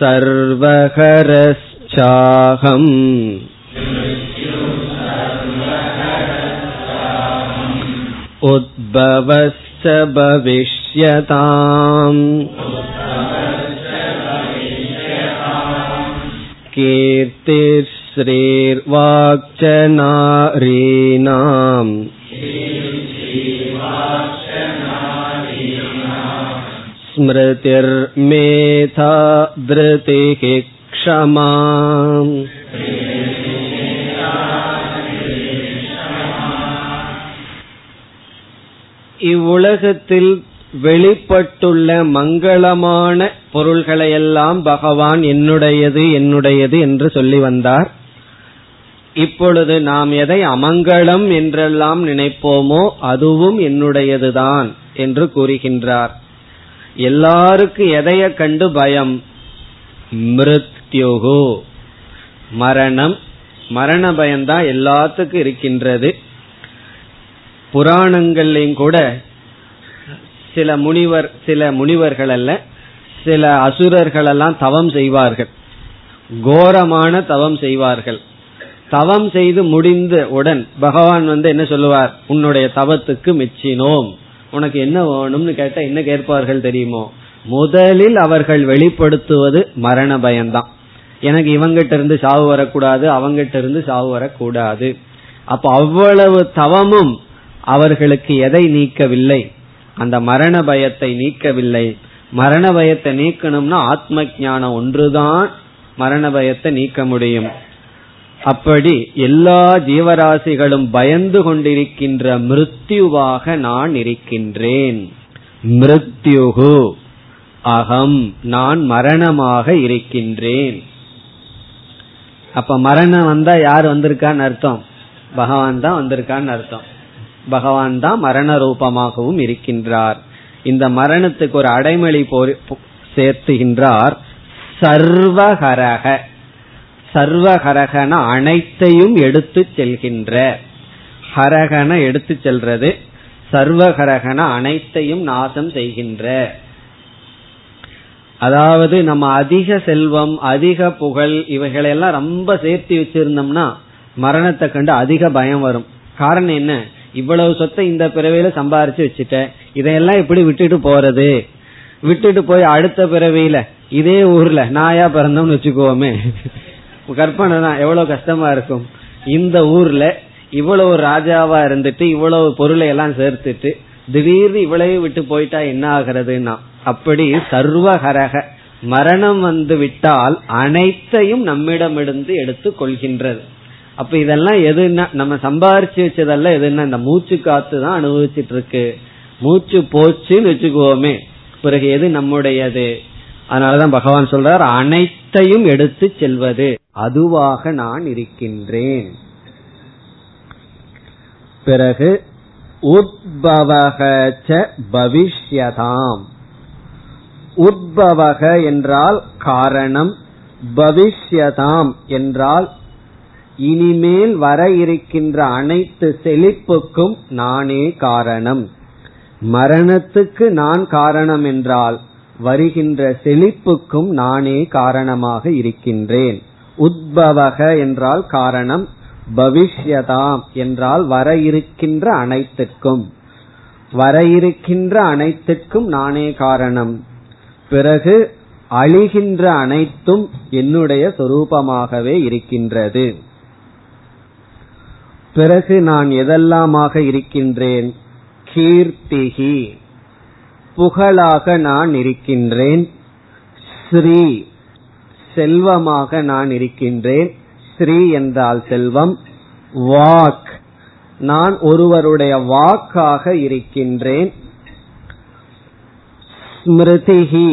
சர்வஹரஸ்சாஹம் உத்பவஸ்ச பவிஷ்யதாம் கீர்த்திஸ்ரீர்வாக்ச நாரீணாம் ஸ்மிருதிர்மேதா த்ருதிஹி க்ஷமா. இவ்வுலகத்தில் வெளிப்பட்டுள்ள மங்களமான பொருள்களையெல்லாம் பகவான் என்னுடையது என்னுடையது என்று சொல்லி வந்தார். இப்பொழுது நாம் எதை அமங்கலம் என்றெல்லாம் நினைப்போமோ அதுவும் என்னுடையதுதான் என்று கூறுகின்றார். எல்லாருக்கும் எதைய கண்டு பயம்? மிருத்யுஹு, மரணம். மரண பயம்தான் எல்லாத்துக்கும் இருக்கின்றது. புராணங்கள்லையும் கூட சில முனிவர்கள் அல்ல, சில அசுரர்கள் எல்லாம் தவம் செய்வார்கள், கோரமான தவம் செய்வார்கள். தவம் செய்து முடிந்த உடன் பகவான் வந்து என்ன சொல்லுவார்? உன்னுடைய தவத்துக்கு மெச்சினோம், உனக்கு என்ன வேணும்னு கேட்டா என்ன கேட்பார்கள் தெரியுமோ? முதலில் அவர்கள் வெளிப்படுத்துவது மரண பயம்தான். எனக்கு இவங்கிட்ட இருந்து சாவு வரக்கூடாது, அவங்கிட்ட இருந்து சாவு வரக்கூடாது. அப்ப அவ்வளவு தவமும் அவர்களுக்கு எதை நீக்கவில்லை? அந்த மரண பயத்தை நீக்கவில்லை. மரண பயத்தை நீக்கணும்னா ஆத்ம ஞானம் ஒன்றுதான் மரண பயத்தை நீக்க முடியும். அப்படி எல்லா ஜீவராசிகளும் பயந்து கொண்டிருக்கின்ற மிருத்யுவாக நான் இருக்கின்றேன். மிருத்யுஹு அகம், நான் மரணமாக இருக்கின்றேன். அப்ப மரணம் வந்தா யார் வந்திருக்கான்னு அர்த்தம்? பகவான் தான் வந்திருக்கான்னு அர்த்தம். பகவான் தான் மரண ரூபமாகவும் இருக்கின்றார். இந்த மரணத்துக்கு ஒரு அடைமொழி சேர்த்துகின்றார், சர்வஹரக. சர்வஹரகன அனைத்தையும் எடுத்து செல்கின்ற, ஹரகன எடுத்து செல்றது, சர்வஹரகன அனைத்தையும் நாசம் செய்கின்ற. அதாவது நம்ம அதிக செல்வம் அதிக புகழ் இவைகளெல்லாம் ரொம்ப சேர்த்து வச்சிருந்தோம்னா மரணத்தை கண்டு அதிக பயம் வரும். காரணம் என்ன? இவ்வளவு சொத்தை இந்த பிறவியில சம்பாரிச்சு வச்சுட்டேன், இதையெல்லாம் எப்படி விட்டுட்டு போறது? விட்டுட்டு போய் அடுத்த பிறவியில இதே ஊர்ல நாயா பிறந்தோம்னு வச்சுக்கோமே, கற்பனை தான் எவ்வளவு கஷ்டமா இருக்கும். இந்த ஊர்ல இவ்வளவு ராஜாவா இருந்துட்டு இவ்வளவு பொருளை எல்லாம் சேர்த்துட்டு திடீர்னு இவ்வளவு விட்டு போயிட்டா என்ன ஆகிறதுனா, அப்படி சர்வஹரக மரணம் வந்து விட்டால் அனைத்தையும் நம்மிடமிருந்து எடுத்து கொள்கின்றது. அப்ப இதெல்லாம் எதுன்னா நம்ம சம்பாரிச்சு வச்சதெல்லாம் எதுன்னா இந்த மூச்சு காத்து தான் அனுபவிச்சுட்டு இருக்கு. மூச்சு போச்சுன்னு வச்சுக்குவோமே, பிறகு எது நம்முடையது? அதனாலதான் பகவான் சொல்றார் அனைத்தையும் எடுத்து செல்வது அதுவாக நான் இருக்கின்றேன். பிறகு உத்பவக ச பவிஷ்யதாம். உத்பவக என்றால் காரணம், பவிஷ்யதாம் என்றால் இனிமேல் வர இருக்கின்ற அனைத்து செழிப்புக்கும் நானே காரணம். மரணத்துக்கு நான் காரணம் என்றால் வருகின்ற செழிப்புக்கும் நானே காரணமாக இருக்கின்றேன். உத்பவக என்றால் காரணம், பவிஷ்யதாம் என்றால் வர இருக்கின்ற அனைத்துக்கும், வர இருக்கின்ற அனைத்துக்கும் நானே காரணம். பிறகு அழிகின்ற அனைத்தும் என்னுடைய சொரூபமாகவே இருக்கின்றது. பிறகு நான் எதெல்லாமாக இருக்கின்றேன்? கீர்த்திகி புகழாக நான் இருக்கின்றேன், ஸ்ரீ செல்வமாக நான் இருக்கின்றேன், ஸ்ரீ என்றால் செல்வம், வாக் நான் ஒருவருடைய வாக்காக இருக்கின்றேன், ஸ்மிருதிஹி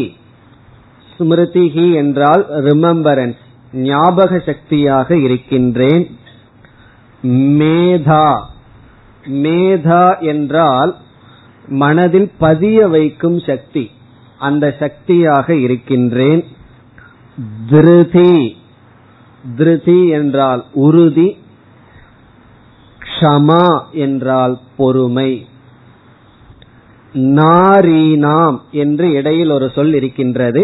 ஸ்மிருதிஹி என்றால் ரிமெம்பரன்ஸ் ஞாபக சக்தியாக இருக்கின்றேன், மேதா மேதா என்றால் மனதில் பதிய வைக்கும் சக்தி அந்த சக்தியாக இருக்கின்றேன், திருதி திருதி என்றால் உறுதி, க்ஷமா என்றால் பொறுமை, நாரீனாம் என்று இடையில் ஒரு சொல் இருக்கின்றது.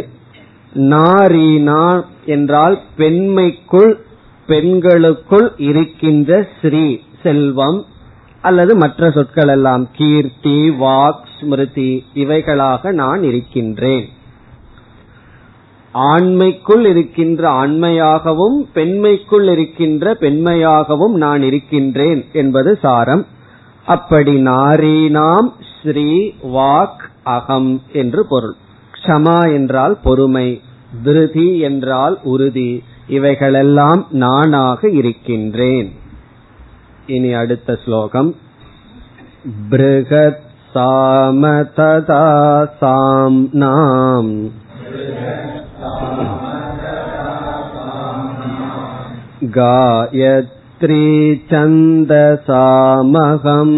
நாரீனாம் என்றால் பெண்மைக்குள் பெண்களுக்குள் இருக்கின்ற ஸ்ரீ செல்வம் அல்லது மற்ற சொற்கள் எல்லாம் கீர்த்தி வாக் ஸ்மிருதி இவைகளாக நான் இருக்கின்றேன். ஆண்மைக்குள் இருக்கின்ற ஆண்மையாகவும் பெண்மைக்குள் இருக்கின்ற பெண்மையாகவும் நான் இருக்கின்றேன் என்பது சாரம். அப்படி நாரீனாம் ஸ்ரீ வாக் அகம் என்று பொருள். க்ஷமா என்றால் பொறுமை, திருதி என்றால் உறுதி, இவைகளெல்லாம் நானாக இருக்கின்றேன். இனி அடுத்த ஸ்லோகம். ப்ருஹத் சாமததா சாம்நாம் காயத்ரீ சந்தசாமகம்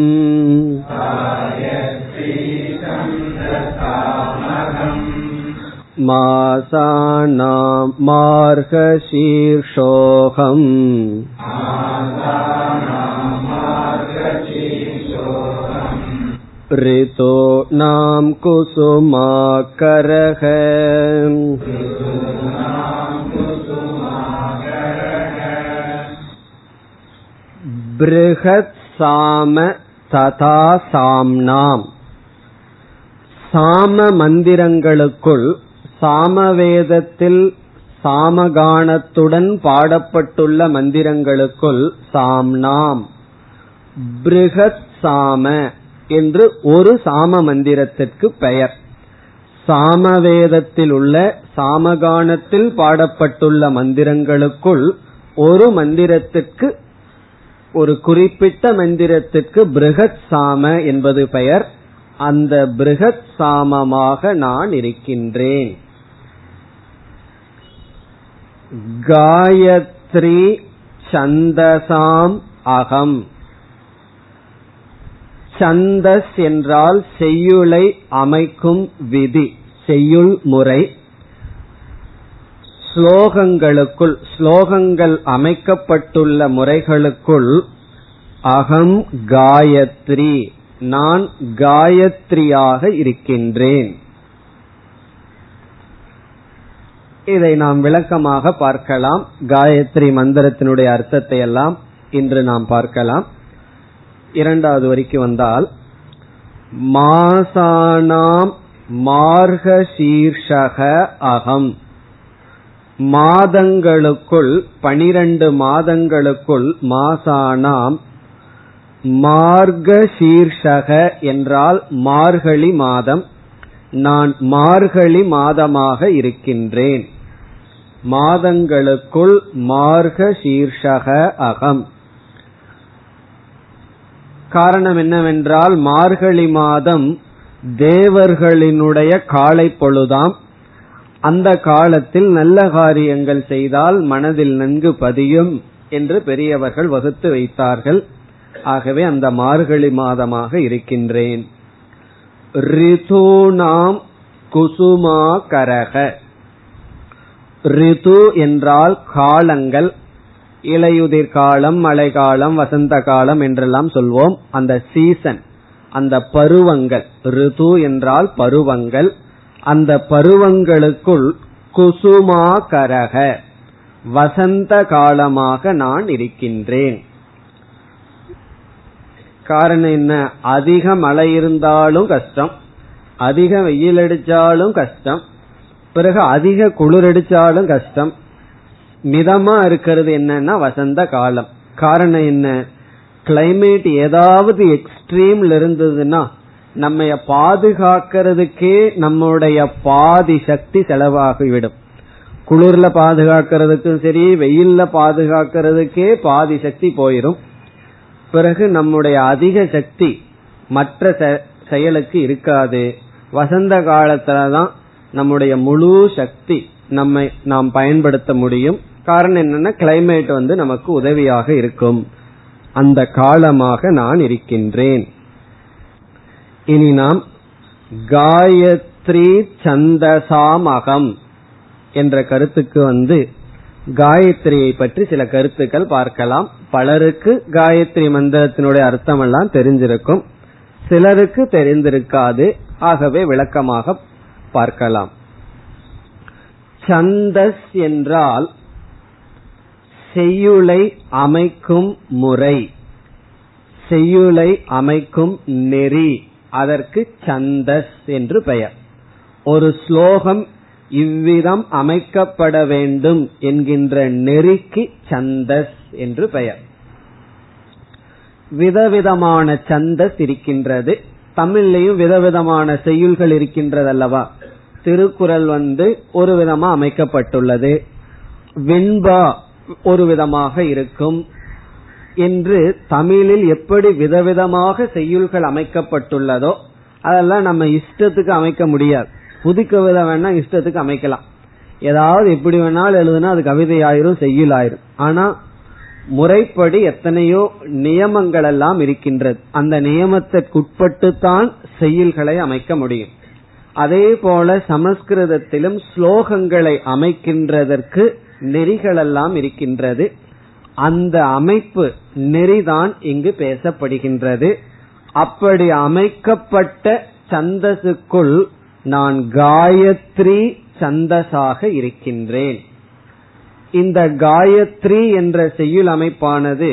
மாசானாம் மார்கசீர்ஷோகம் ரிதோநாம் குசுமாகரஹ. ப்ருஹத் சாம ததா சாம்நாம். சாம மந்திரங்களுக்குள் சாமவேதத்தில் சாமகானத்துடன் பாடப்பட்டுள்ள மந்திரங்களுக்குள் சாம்நாம் ப்ருஹத் சாம என்று ஒரு சாம மந்திரத்திற்கு பெயர். சாமவேதத்தில் உள்ள சாமகானத்தில் பாடப்பட்டுள்ள மந்திரங்களுக்குள் ஒரு மந்திரத்திற்கு, ஒரு குறிப்பிட்ட மந்திரத்திற்கு ப்ருஹத் சாம என்பது பெயர். அந்த ப்ருஹத் சாமமாக நான் இருக்கின்றேன். காயத்ரி சந்தசாம் அகம். சந்தஸ் என்றால் செய்யுளை அமைக்கும் விதி, செய்யுள் முறை. ஸ்லோகங்களுக்குள், ஸ்லோகங்கள் அமைக்கப்பட்டுள்ள முறைகளுக்குள் அகம் காயத்ரி நான் காயத்ரியாக இருக்கின்றேன். இதை நாம் விளக்கமாக பார்க்கலாம். காயத்ரி மந்திரத்தினுடைய அர்த்தத்தை எல்லாம் இன்று நாம் பார்க்கலாம். இரண்டாவது வரைக்கும் வந்தால் மாசானாம் மார்கசீர்ஷக அகம். மாதங்களுக்குள் 12 மாதங்களுக்குள் மாசானாம். மார்கசீர்ஷக என்றால் மார்கழி மாதம், நான் மார்கழி மாதமாக இருக்கின்றேன். மாதங்களுக்குள் மார்கசீர்ஷக அகம் காரணம் என்னவென்றால் மார்கழி மாதம் தேவர்களினுடைய காலை பொழுதாம். அந்த காலத்தில் நல்ல காரியங்கள் செய்தால் மனதில் நன்கு பதியும் என்று பெரியவர்கள் வகுத்து வைத்தார்கள். ஆகவே அந்த மார்கழி மாதமாக இருக்கின்றேன். ரிதுநாம் குசுமாகரக. ரிது என்றால் காலங்கள், இலையுதிர் காலம், மழைக்காலம், வசந்த காலம் என்றெல்லாம் சொல்வோம். அந்த சீசன், அந்த பருவங்கள், ரிது என்றால் பருவங்கள். அந்த பருவங்களுக்குள் குசுமாகரக வசந்த காலமாக நான் இருக்கின்றேன். காரணம் என்ன? அதிக மழை இருந்தாலும் கஷ்டம், அதிக வெயில் அடிச்சாலும் கஷ்டம், பிறகு அதிக குளிர் அடிச்சாலும் கஷ்டம். மிதமா இருக்கிறது என்னன்னா வசந்த காலம். காரணம் என்ன? கிளைமேட் ஏதாவது எக்ஸ்ட்ரீம்ல இருந்ததுன்னா நம்ம பாதுகாக்கிறதுக்கே நம்முடைய பாதி சக்தி செலவாகிவிடும். குளிர்ல பாதுகாக்கிறதுக்கும் சரி, வெயில்ல பாதுகாக்கிறதுக்கே பாதி சக்தி போயிடும். பிறகு நம்முடைய அதிக சக்தி மற்ற செயலுக்கு இருக்காது. வசந்த காலத்துலதான் நம்முடைய முழு சக்தி நம்மை நாம் பயன்படுத்த முடியும். காரணம் என்னன்னா கிளைமேட் நமக்கு உதவியாக இருக்கும். அந்த காலமாக நான் இருக்கின்றேன். இனி நாம் காயத்ரி சந்தசாமகம் என்ற கருத்துக்கு காயத்ரியை பற்றி சில கருத்துக்கள் பார்க்கலாம். பலருக்கு காயத்ரி மந்திரத்தினுடைய அர்த்தம் எல்லாம் தெரிஞ்சிருக்கும், சிலருக்கு தெரிந்திருக்காது. ஆகவே விளக்கமாக பார்க்கலாம். சந்தஸ் என்றால் செய்யுளை அமைக்கும் முறை, செய்யுளை அமைக்கும் நெறி. அதற்கு சந்தஸ் என்று பெயர். ஒரு ஸ்லோகம் இவ்விதம் அமைக்கப்பட வேண்டும் என்கின்ற நெறிக்கு சந்தஸ் என்று பெயர். விதவிதமான சந்தஸ் இருக்கின்றது. தமிழ்லையும் விதவிதமான செய்யுள்கள் இருக்கின்றது அல்லவா? திருக்குறள் ஒரு விதமா அமைக்கப்பட்டுள்ளது, வெண்பா ஒரு விதமாக இருக்கும் என்று தமிழில் எப்படி விதவிதமாக செய்யுள்கள் அமைக்கப்பட்டுள்ளதோ அதெல்லாம் நம்ம இஷ்டத்துக்கு அமைக்க முடியாது. புதுக்க வித வேணா இஷ்டத்துக்கு அமைக்கலாம், ஏதாவது எப்படி வேணாலும் எழுதுனா அது கவிதை ஆயிரும், செய்யுள் ஆயிரும். ஆனா முறைப்படி எத்தனையோ நியமங்கள் எல்லாம் இருக்கின்றது. அந்த நியமத்திற்குட்பட்டுத்தான் செய்யுள்களை அமைக்க முடியும். அதே போல சமஸ்கிருதத்திலும் ஸ்லோகங்களை அமைக்கின்றதற்கு நெறிகளெல்லாம் இருக்கின்றது. அந்த அமைப்பு நெறிதான் இங்கு பேசப்படுகின்றது. அப்படி அமைக்கப்பட்ட சந்தசுக்குள் நான் காயத்ரி சந்தசாக இருக்கின்றேன். இந்த காயத்ரி என்ற செய்யுள் அமைப்பானது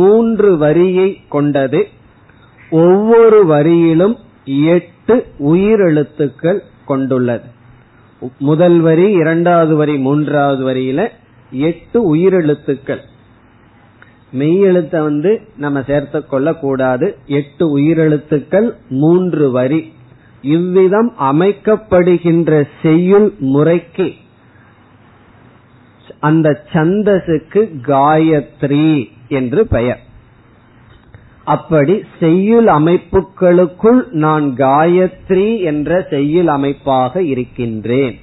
3 வரியை கொண்டது. ஒவ்வொரு வரியிலும் 8 உயிரெழுத்துக்கள் கொண்டுள்ளது. முதல் வரி, இரண்டாவது வரி, மூன்றாவது வரியில 8 உயிரெழுத்துக்கள். மெய்யெழுத்தை நம்ம சேர்த்து கொள்ள கூடாது. 8 உயிரெழுத்துக்கள், 3 வரி. இவ்விதம் அமைக்கப்படுகின்ற செய்யுள் முறைக்கு, அந்த சந்தசுக்கு காயத்ரி என்று பெயர். அப்படி செய்யுள் அமைப்புகளுக்குள் நான் காயத்ரி என்ற செய்யுள் அமைப்பாக இருக்கின்றேன்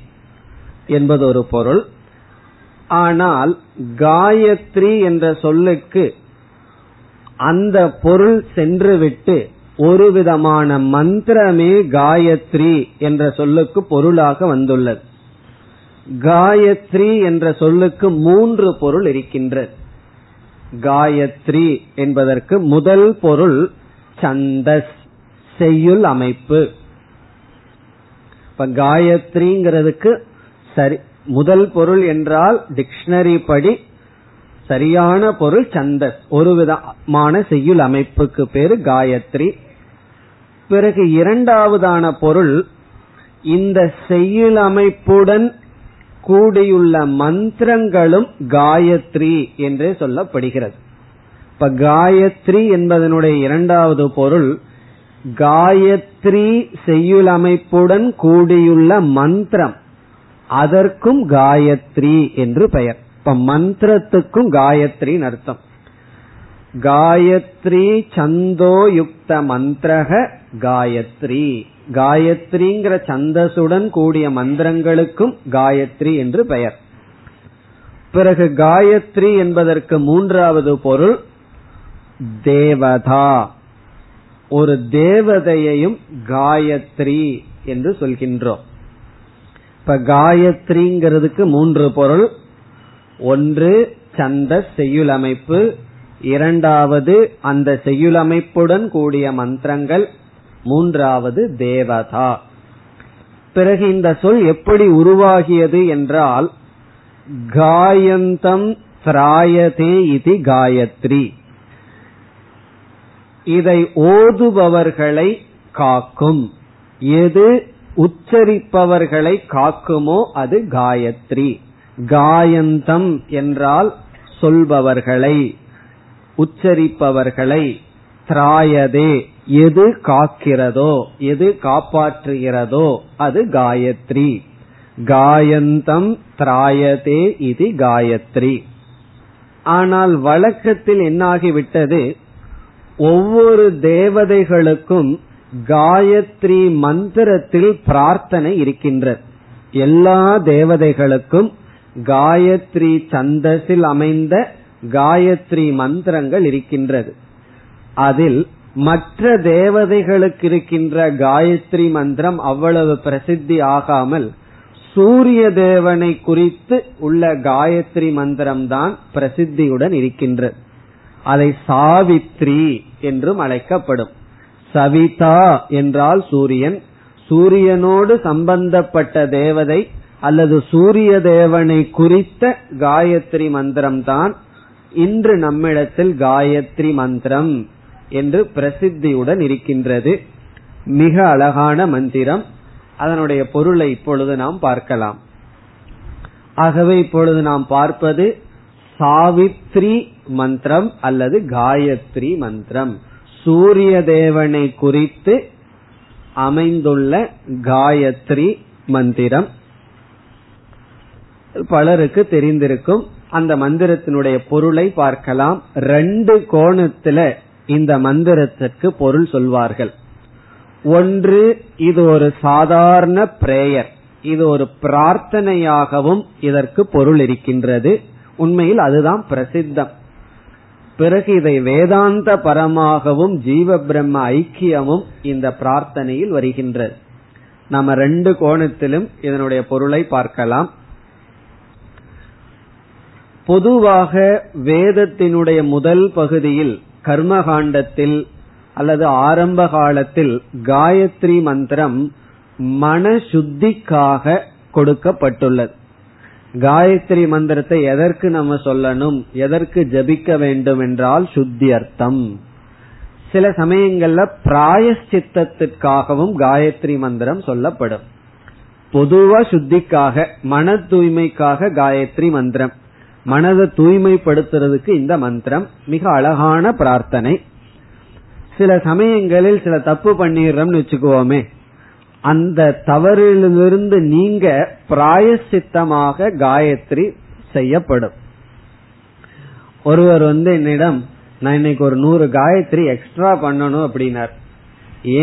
என்பது ஒரு பொருள். ஆனால் காயத்ரி என்ற சொல்லுக்கு அந்த பொருள் சென்றுவிட்டு ஒரு விதமான மந்திரமே காயத்ரி என்ற சொல்லுக்கு பொருளாக வந்துள்ளது. காயத்ரி என்ற சொல்லுக்கு 3 பொருள் இருக்கின்றது. காயத்ரி என்பதற்கு முதல் பொருள் சந்தஸ், செய்யுள் அமைப்பு. இப்ப காயத்ரிங்கிறதுக்கு சரி முதல் பொருள் என்றால் டிக்ஷனரி படி சரியான பொருள் சந்தஸ், ஒரு விதமான செய்யுள் அமைப்புக்கு பேரு காயத்ரி. பிறகு இரண்டாவதான பொருள் இந்த செய்யுள் அமைப்புடன் கூடியுள்ள மந்திரங்களும் காயத்ரி என்றே சொல்லப்படுகிறது. இப்ப காயத்ரி என்பதனுடைய இரண்டாவது பொருள் காயத்ரி செய்யுள் அமைப்புடன் கூடியுள்ள மந்திரம், அதற்கும் காயத்ரி என்று பெயர். இப்ப மந்திரத்துக்கும் காயத்ரின்னு அர்த்தம். காயத்ரி சந்தோயுக்த மந்திரக காயத்ரி, காயத்ரிங்கிற சந்தசுடன் கூடிய மந்திரங்களுக்கும் காயத்ரி என்று பெயர். பிறகு காயத்ரி என்பதற்கு மூன்றாவது பொருள் தேவதா. ஒரு தேவதையையும் காயத்ரி என்று சொல்கின்றோம். இப்ப காயத்ரிங்கிறதுக்கு மூன்று பொருள். ஒன்று சந்த செய்யுளமைப்பு, இரண்டாவது அந்த செய்யுளமைப்புடன் கூடிய மந்திரங்கள், மூன்றாவது தேவதா. பிறகு இந்த சொல் எப்படி உருவாகியது என்றால், காயந்தம் திராயதே இதி காயத்ரி, இதை ஓதுபவர்களை காக்கும், எது உச்சரிப்பவர்களை காக்குமோ அது காயத்ரி. காயந்தம் என்றால் சொல்பவர்களை, உச்சரிப்பவர்களை, திராயதே எது காக்கிறதோ, எது காப்பாற்றுகிறதோ அது காயத்ரி. காயந்தம் திராயதே இது காயத்ரி. ஆனால் வழக்கத்தில் என்னாகிவிட்டது, ஒவ்வொரு தேவதைகளுக்கும் காயத்ரி மந்திரத்தில் பிரார்த்தனை இருக்கின்றது. எல்லா தேவதைகளுக்கும் காயத்ரி சந்தஸில் அமைந்த காயத்ரி மந்திரங்கள் இருக்கின்றது. அதில் மற்ற தேவதைகளுக்கு இருக்கின்ற காயத்ரி மந்திரம் அவ்வளவு பிரசித்தி ஆகாமல் சூரிய தேவனை குறித்து உள்ள காயத்ரி மந்திரம்தான் பிரசித்தியுடன் இருக்கின்றது. அதை சாவித்ரி என்றும் அழைக்கப்படும். சவிதா என்றால் சூரியன், சூரியனோடு சம்பந்தப்பட்ட தேவதை அல்லது சூரிய தேவனை குறித்த காயத்ரி மந்திரம்தான் இன்று நம்மிடத்தில் காயத்ரி மந்திரம் என்று பிரசித்தியுடன் இருக்கின்றது. மிக அழகான மந்திரம். அதனுடைய பொருளை இப்பொழுது நாம் பார்க்கலாம். ஆகவே இப்பொழுது நாம் பார்ப்பது சாவித்ரி மந்திரம் அல்லது காயத்ரி மந்திரம், சூரிய தேவனை குறித்து அமைந்துள்ள காயத்ரி மந்திரம். பலருக்கு தெரிந்திருக்கும். அந்த மந்திரத்தினுடைய பொருளை பார்க்கலாம். ரெண்டு கோணத்துல இந்த மந்திரத்திற்கு பொருள் சொல்வார்கள். ஒன்று, இது ஒரு சாதாரண பிரேயர், இது ஒரு பிரார்த்தனையாகவும் இதற்கு பொருள் இருக்கின்றது. உண்மையில் அதுதான் பிரசித்தம். பிறகு இதை வேதாந்த பரமாகவும் ஜீவ பிரம்ம ஐக்கியமும் இந்த பிரார்த்தனையில் வருகின்றது. நம்ம ரெண்டு கோணத்திலும் இதனுடைய பொருளை பார்க்கலாம். பொதுவாக வேதத்தினுடைய முதல் பகுதியில் கர்மகாண்டத்தில் அல்லது ஆரம்ப காலத்தில் காயத்ரி மந்திரம் மனசுத்திக்காக கொடுக்கப்பட்டுள்ளது. காயத்ரி மந்திரத்தை எதற்கு நம்ம சொல்லணும், எதற்கு ஜபிக்க வேண்டும் என்றால் சுத்தியர்த்தம். சில சமயங்கள்ல பிராயஷ்சித்தத்திற்காகவும் காயத்ரி மந்திரம் சொல்லப்படும். பொதுவா சுத்திக்காக, மன தூய்மைக்காக காயத்ரி மந்திரம், மனதை தூய்மைப்படுத்துறதுக்கு இந்த மந்திரம் மிக அழகான பிரார்த்தனை. சில சமயங்களில் சில தப்பு பண்ணிடுறோம்னு வச்சுக்குவோமே, அந்த தவறிலிருந்து நீங்க பிராயசித்தமாக காயத்ரி செய்யப்படும். ஒருவர் என்னிடம், நான் இன்னைக்கு ஒரு 100 காயத்ரி எக்ஸ்ட்ரா பண்ணணும் அப்படின்னார்.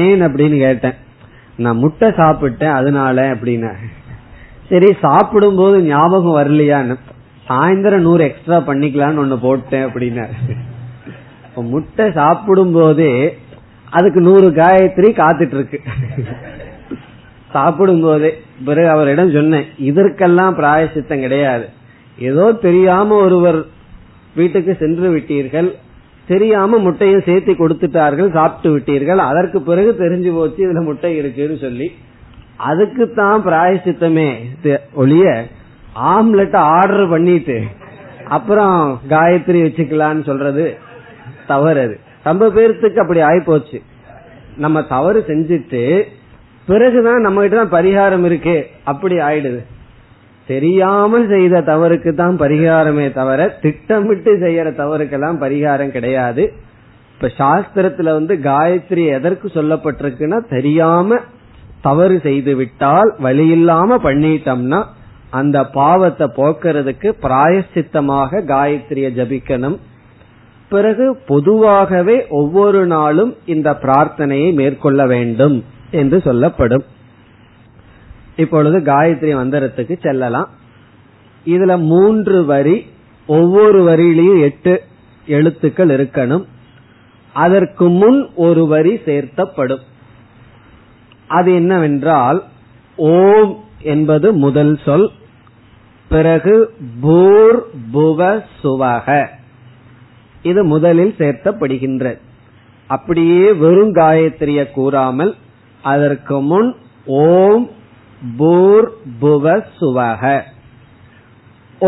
ஏன் அப்படின்னு கேட்டேன். நான் முட்டை சாப்பிட்டேன் அதனால அப்படின்னார். சரி, சாப்பிடும் போது ஞாபகம் வரலையான்னு சாயந்தரம் 100 எக்ஸ்ட்ரா பண்ணிக்கலான்னு ஒண்ணு போட்டேன் அப்படின்னார். முட்டை சாப்பிடும் போதே அதுக்கு 100 காயத்ரி காத்துட்டு இருக்கு சாப்பிடும் போதே. பிறகு அவரிடம் சொன்னேன், இதற்கெல்லாம் பிராயசித்தம் கிடையாது, ஏதோ தெரியாம ஒருவர் வீட்டுக்கு சென்று விட்டீர்கள், தெரியாம முட்டையும் சேர்த்து கொடுத்துட்டார்கள், சாப்பிட்டு விட்டீர்கள், அதற்கு பிறகு தெரிஞ்சு போச்சு இதுல முட்டை இருக்குன்னு சொல்லி, அதுக்குத்தான் பிராயசித்தமே ஒழிய ஆம்லெட் ஆர்டர் பண்ணிட்டு அப்புறம் காயத்ரி வச்சுக்கலான்னு சொல்றது தவறு. அது ரொம்ப பேர்த்துக்கு அப்படி ஆயிப்போச்சு. நம்ம தவறு செஞ்சுட்டு பிறகுதான் நம்ம கிட்டதான் பரிகாரம் இருக்கு அப்படி ஆயிடுது. தெரியாமல் செய்த தவறுக்கு தான் பரிகாரமே தவிர திட்டமிட்டு செய்யற தவறுக்கெல்லாம் பரிகாரம் கிடையாது. இப்ப சாஸ்திரத்துல காயத்ரி எதற்கு சொல்லப்பட்டிருக்குன்னா, தெரியாம தவறு செய்து விட்டால், வழி இல்லாம பண்ணிட்டோம்னா அந்த பாவத்தை போக்குறதுக்கு பிராயசித்தமாக காயத்ரிய ஜபிக்கணும். பிறகு பொதுவாகவே ஒவ்வொரு நாளும் இந்த பிரார்த்தனையை மேற்கொள்ள வேண்டும் என்று சொல்லப்படும். இப்பொழுது காயத்ரி மந்திரத்துக்கு செல்லலாம். இதுல 3 வரி, ஒவ்வொரு வரியிலையும் 8 எழுத்துக்கள் இருக்கணும். அதற்கு முன் ஒரு வரி சேர்க்கப்படும். அது என்னவென்றால், ஓம் என்பது முதல் சொல், பிறகு பூர் புவ சுவஹ, இது முதலில் சேர்க்கப்படுகின்றது. அப்படியே வெறும் காயத்ரிய கூறாமல் அதற்கு முன் ஓம் பூர் புவ சுவஹ.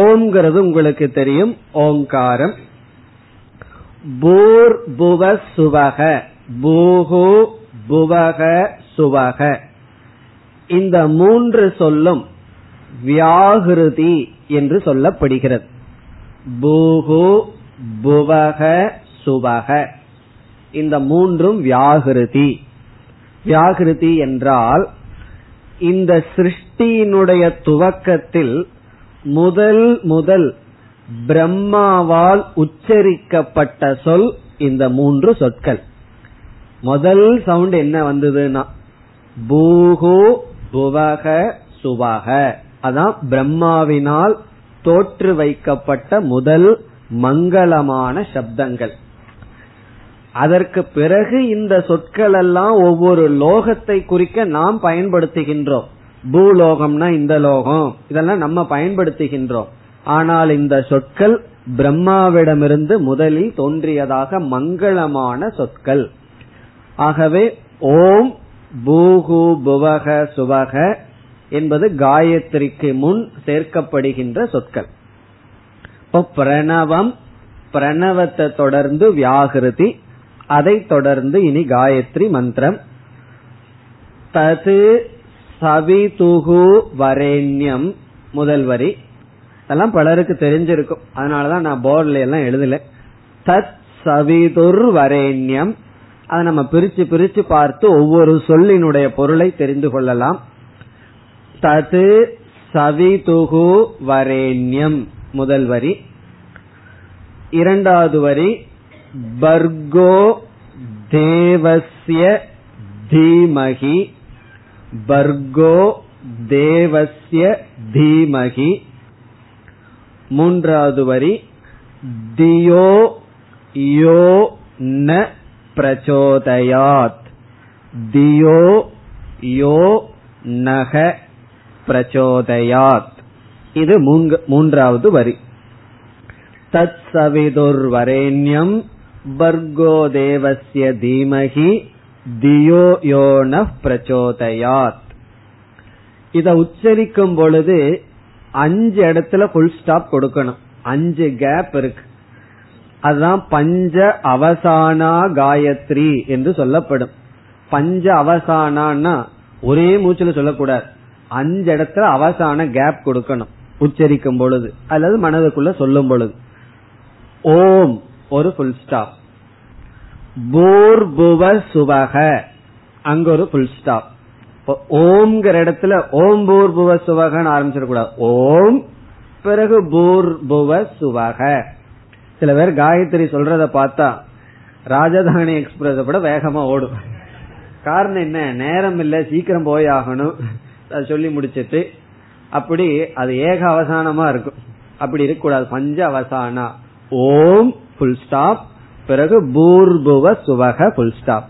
ஓம்ங்கிறது உங்களுக்கு தெரியும், ஓங்காரம். பூர் புவ சுவஹ, பூஹு புவஹ சுவஹ, இந்த 3 சொல்லும் வியாகிருதி என்று சொல்லப்படுகிறது. பூஹு புவஹ சுவஹ, இந்த 3ம் வியாகிருதி. வியாகிருதி என்றால் இந்த சிருஷ்டியினுடைய துவக்கத்தில் முதல் பிரம்மாவால் உச்சரிக்கப்பட்ட சொல் இந்த 3 சொற்கள். முதல் சவுண்ட் என்ன வந்ததுன்னா பூஹு புவஹ சுவஹ, அதான் பிரம்மாவினால் தோற்று வைக்கப்பட்ட முதல் மங்களமான சப்தங்கள். அதற்கு பிறகு இந்த சொற்கள் எல்லாம் ஒவ்வொரு லோகத்தை குறிக்க நாம் பயன்படுத்துகின்றோம். பூலோகம்னா இந்த லோகம், இதெல்லாம் நம்ம பயன்படுத்துகின்றோம். ஆனால் இந்த சொற்கள் பிரம்மாவிடமிருந்து முதலில் தோன்றியதாக மங்களமான சொற்கள். ஆகவே ஓம் பூஹு புவஹ சுவஹ என்பது காயத்ரிக்கு முன் சேர்க்கப்படுகின்ற சொற்கள். இப்போ பிரணவம், பிரணவத்தை தொடர்ந்து வியாகிருதி, அதை தொடர்ந்து இனி காயத்ரி மந்திரம். தது சவிதுஹு வரேண்யம் முதல் வரி, அதெல்லாம் பலருக்கு தெரிஞ்சிருக்கும், அதனாலதான் நான் போர்ட்ல எல்லாம் எழுதல. தத் சவிதுர் வரேண்யம், அதை நம்ம பிரிச்சு பிரிச்சு பார்த்து ஒவ்வொரு சொல்லினுடைய பொருளை தெரிந்து கொள்ளலாம். தது சவிதுஹு வரேண்யம் முதல் வரி. இரண்டாவது வரி பர்கோ தேவஸ்ய தீமஹி, பர்கோ தேவஸ்ய தீமஹி. மூன்றாவது வரி தியோ யோ ந பிரச்சோதயாத், தியோ யோ நஹ பிரச்சோதயாத், இது 3வது வரி. தத் சவிதுர் வரேண்யம் பர்கோ தேவஸ்ய தீமஹி தியோ யோ ந பிரச்சோதயாத். இத உச்சரிக்கும் பொழுது 5 இடத்துல ஃபுல் ஸ்டாப் கொடுக்கணும், 5 கேப் இருக்கு. அதுதான் பஞ்ச அவசானா காயத்ரி என்று சொல்லப்படும். பஞ்ச அவசானா ஒரே மூச்சுல சொல்லக்கூடாது, 5 இடத்துல அவசான கேப் கொடுக்கணும் உச்சரிக்கும் பொழுது அல்லது மனதுக்குள்ள சொல்லும் பொழுது. ஓம் ஒரு ஃபுல் ஸ்டாப், பூர்புவ சுவஹ அங்க ஒரு ஃபுல் ஸ்டாப். ஓம்ங்கிற இடத்துல ஓம் பூர்புவ சுவகன்னு ஆரம்பிச்சிடக்கூடாது, ஓம் பிறகு பூர்புவ சுவஹ. சில பேர் காயத்ரி சொல்றத பார்த்தா ராஜதானி எக்ஸ்பிரஸ் கூட வேகமா ஓடும். காரணம் என்ன, நேரம் இல்ல, சீக்கிரம் போய் ஆகணும், சொல்லி முடிச்சிட்டு அப்படி அது ஏக அவசானமா இருக்கும். அப்படி இருக்கக்கூடாது, பஞ்ச அவசானா. ஓம் புல் ஸ்டாப், பிறகு பூர்புவ சுவக புல் ஸ்டாப்,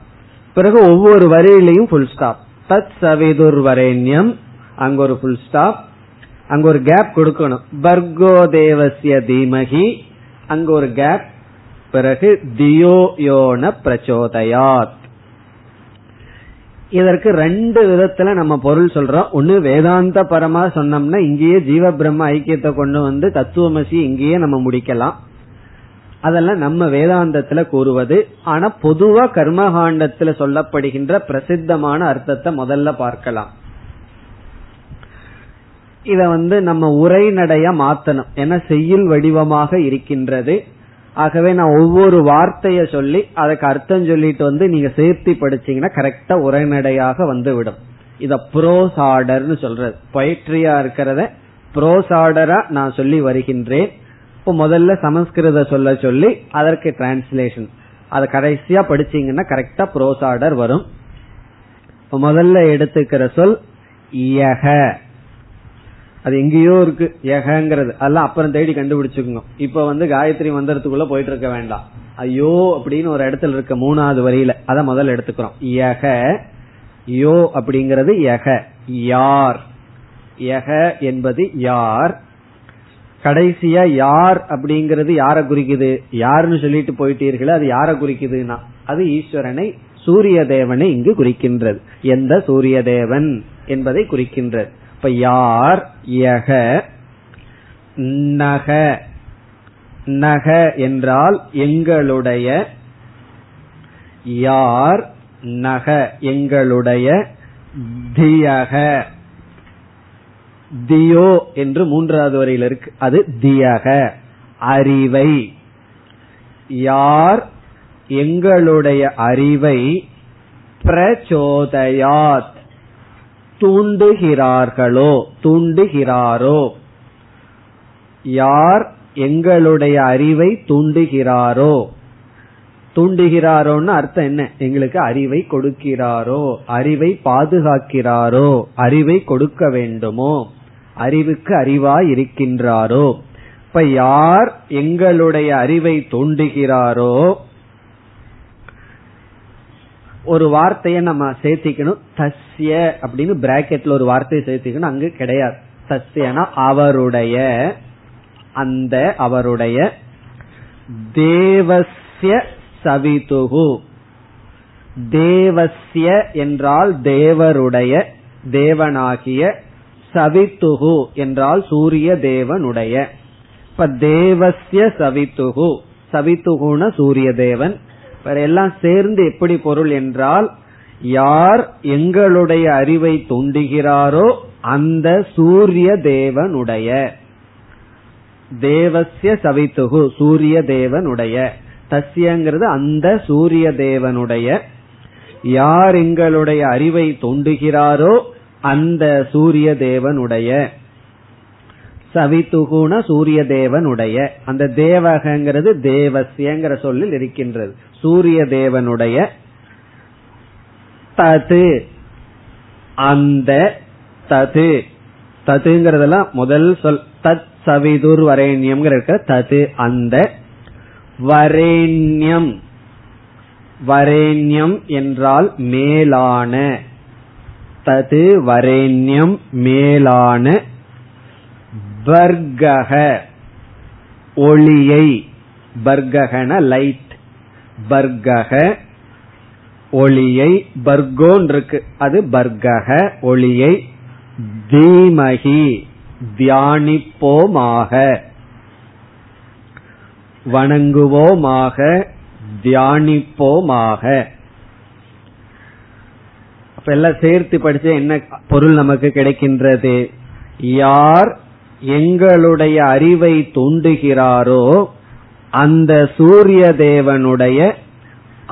பிறகு ஒவ்வொரு வரியிலையும் புல் ஸ்டாப். தத் சவிதுர் வரேண்யம் அங்க ஒரு புல் ஸ்டாப், அங்க ஒரு கேப் கொடுக்கணும். பர்கோ தேவஸ்ய தீமஹி அங்க ஒரு கேப், பிறகு தியோ யோன பிரச்சோதயாத். இதற்கு 2 விதத்துல நம்ம பொருள் சொல்றோம். ஒன்னு வேதாந்த பரமா சொன்னோம்னா இங்கேயே ஜீவ பிரம்ம ஐக்கியத்தை கொண்டு வந்து தத்துவமசி இங்கேயே நம்ம முடிக்கலாம். அதெல்லாம் நம்ம வேதாந்தத்துல கூறுவது. ஆனா பொதுவா கர்மகாண்டத்துல சொல்லப்படுகின்ற பிரசித்தமான அர்த்தத்தை முதல்ல பார்க்கலாம். இத நம்ம உரைநடைய மாத்தணும், ஏன்னா செய்யுள் வடிவமாக இருக்கின்றது. ஆகவே நான் ஒவ்வொரு வார்த்தைய சொல்லி அதுக்கு அர்த்தம் சொல்லிட்டு வந்து நீங்க சேர்த்தி படிச்சீங்கன்னா கரெக்டா உரைநடையாக வந்து விடும். இத ப்ரோஸ் ஆர்டர்னு சொல்றது. பொயட்ரியா இருக்கிறத ப்ரோஸ் ஆர்டரா நான் சொல்லி வருகின்றேன். இப்ப முதல்ல சமஸ்கிருத சொல்ல சொல்லி அதற்கு டிரான்ஸ்லேஷன், அதை கடைசியா படிச்சீங்கன்னா கரெக்டா ப்ரோஸ் ஆர்டர் வரும். இப்ப முதல்ல எடுத்துக்கிற சொல் யஹ, அது எங்கேயோ இருக்கு யஹங்கிறது, அதெல்லாம் அப்புறம் தேடி கண்டுபிடிச்சுக்கணும். இப்ப காயத்ரி மந்திரத்துக்குள்ள போயிட்டு இருக்க வேண்டாம். ஐயோ அப்படின்னு ஒரு இடத்துல இருக்க மூணாவது வரியில அத முதல்ல எடுத்துக்கிறோம். யஹ யோ அப்படிங்கிறது யஹ யார், யஹ என்பது யார். கடைசியா யார் அப்படிங்கிறது யார குறிக்குது, யாருன்னு சொல்லிட்டு போயிட்டீர்களே அது யார குறிக்குதுன்னா அது ஈஸ்வரனை, சூரிய தேவனை இங்கு குறிக்கின்றது. எந்த சூரிய தேவன் என்பதை குறிக்கின்றது. இப்ப யார் யஹ. நக, நக என்றால் எங்களுடைய. யார் நக எங்களுடைய தியக, தியோ என்று மூன்றாவது வரையில் இருக்கு அது தியக அறிவை. யார் எங்களுடைய அறிவை பிரச்சோதயாத் தூண்டுகிறார்களோ, தூண்டுகிறாரோ. யார் எங்களுடைய அறிவை தூண்டுகிறாரோ, தூண்டுகிறாரோன்னு அர்த்தம் என்ன, எங்களுக்கு அறிவை கொடுக்கிறாரோ, அறிவை பாதுகாக்கிறாரோ, அறிவை கொடுக்க வேண்டுமோ, அறிவுக்கு அறிவாய் இருக்கின்றாரோ. இப்ப யார் எங்களுடைய அறிவை தூண்டுகிறாரோ, ஒரு வார்த்தையை நம்ம சேர்த்திக்கணும், தஸ்ய அப்படின்னு பிராக்கெட்ல ஒரு வார்த்தையை சேர்த்திக்கணும், அங்கு கிடையாது. தஸ்யனா அவருடைய, அந்த அவருடைய. தேவஸ்ய சவிதுகு, தேவஸ்ய என்றால் தேவருடைய, தேவனாகிய. சவித்துகு என்றால் சூரிய தேவனுடைய. இப்ப தேவஸ்ய சவித்துகு, சவித்துகுன சூரிய தேவன். எல்லாம் சேர்ந்து எப்படி பொருள் என்றால் யார் எங்களுடைய அறிவை தூண்டுகிறாரோ அந்த சூரிய தேவனுடைய. தேவஸ்ய சவித்துகு சூரிய தேவனுடைய, தஸ்யங்கிறது அந்த சூரிய தேவனுடைய. யார் எங்களுடைய அறிவை தூண்டுகிறாரோ அந்த சூரிய தேவனுடைய. சவித்துகுண சூரிய தேவனுடைய, அந்த தேவகங்கிறது தேவஸ்யங்கிற சொல்லில் இருக்கின்றது, சூரிய தேவனுடைய. தது, அந்த தது, ததுங்கிறதெல்லாம் முதல் சொல். தத் சவிதுர் வரேண்யம் இருக்கிற தது அந்த. வரேண்யம், வரேண்யம் என்றால் மேலான. தது வரேண்யம் மேலான. வர்க்கக ஒளியை, வர்க்ககன லைட், வர்க்கக ஒளியை, வர்க்கோன் இருக்கு அது வர்க்கக ஒளியை. தீமகி தியானிப்போமாக, வணங்குவோமாக, தியானிப்போமாக. அப்ப எல்லாம் சேர்த்து படிச்ச என்ன பொருள் நமக்கு கிடைக்கின்றது, யார் எங்களுடைய அறிவை தூண்டுகிறாரோ அந்த சூரிய தேவனுடைய